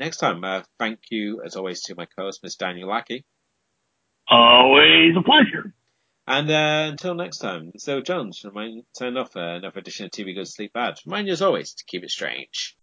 next time, thank you, as always, to my co-host, Mr. Daniel Lackey. Always a pleasure. And until next time, so Jones, remind you to turn off another edition of TV Good Sleep Bad. Remind you as always to keep it strange.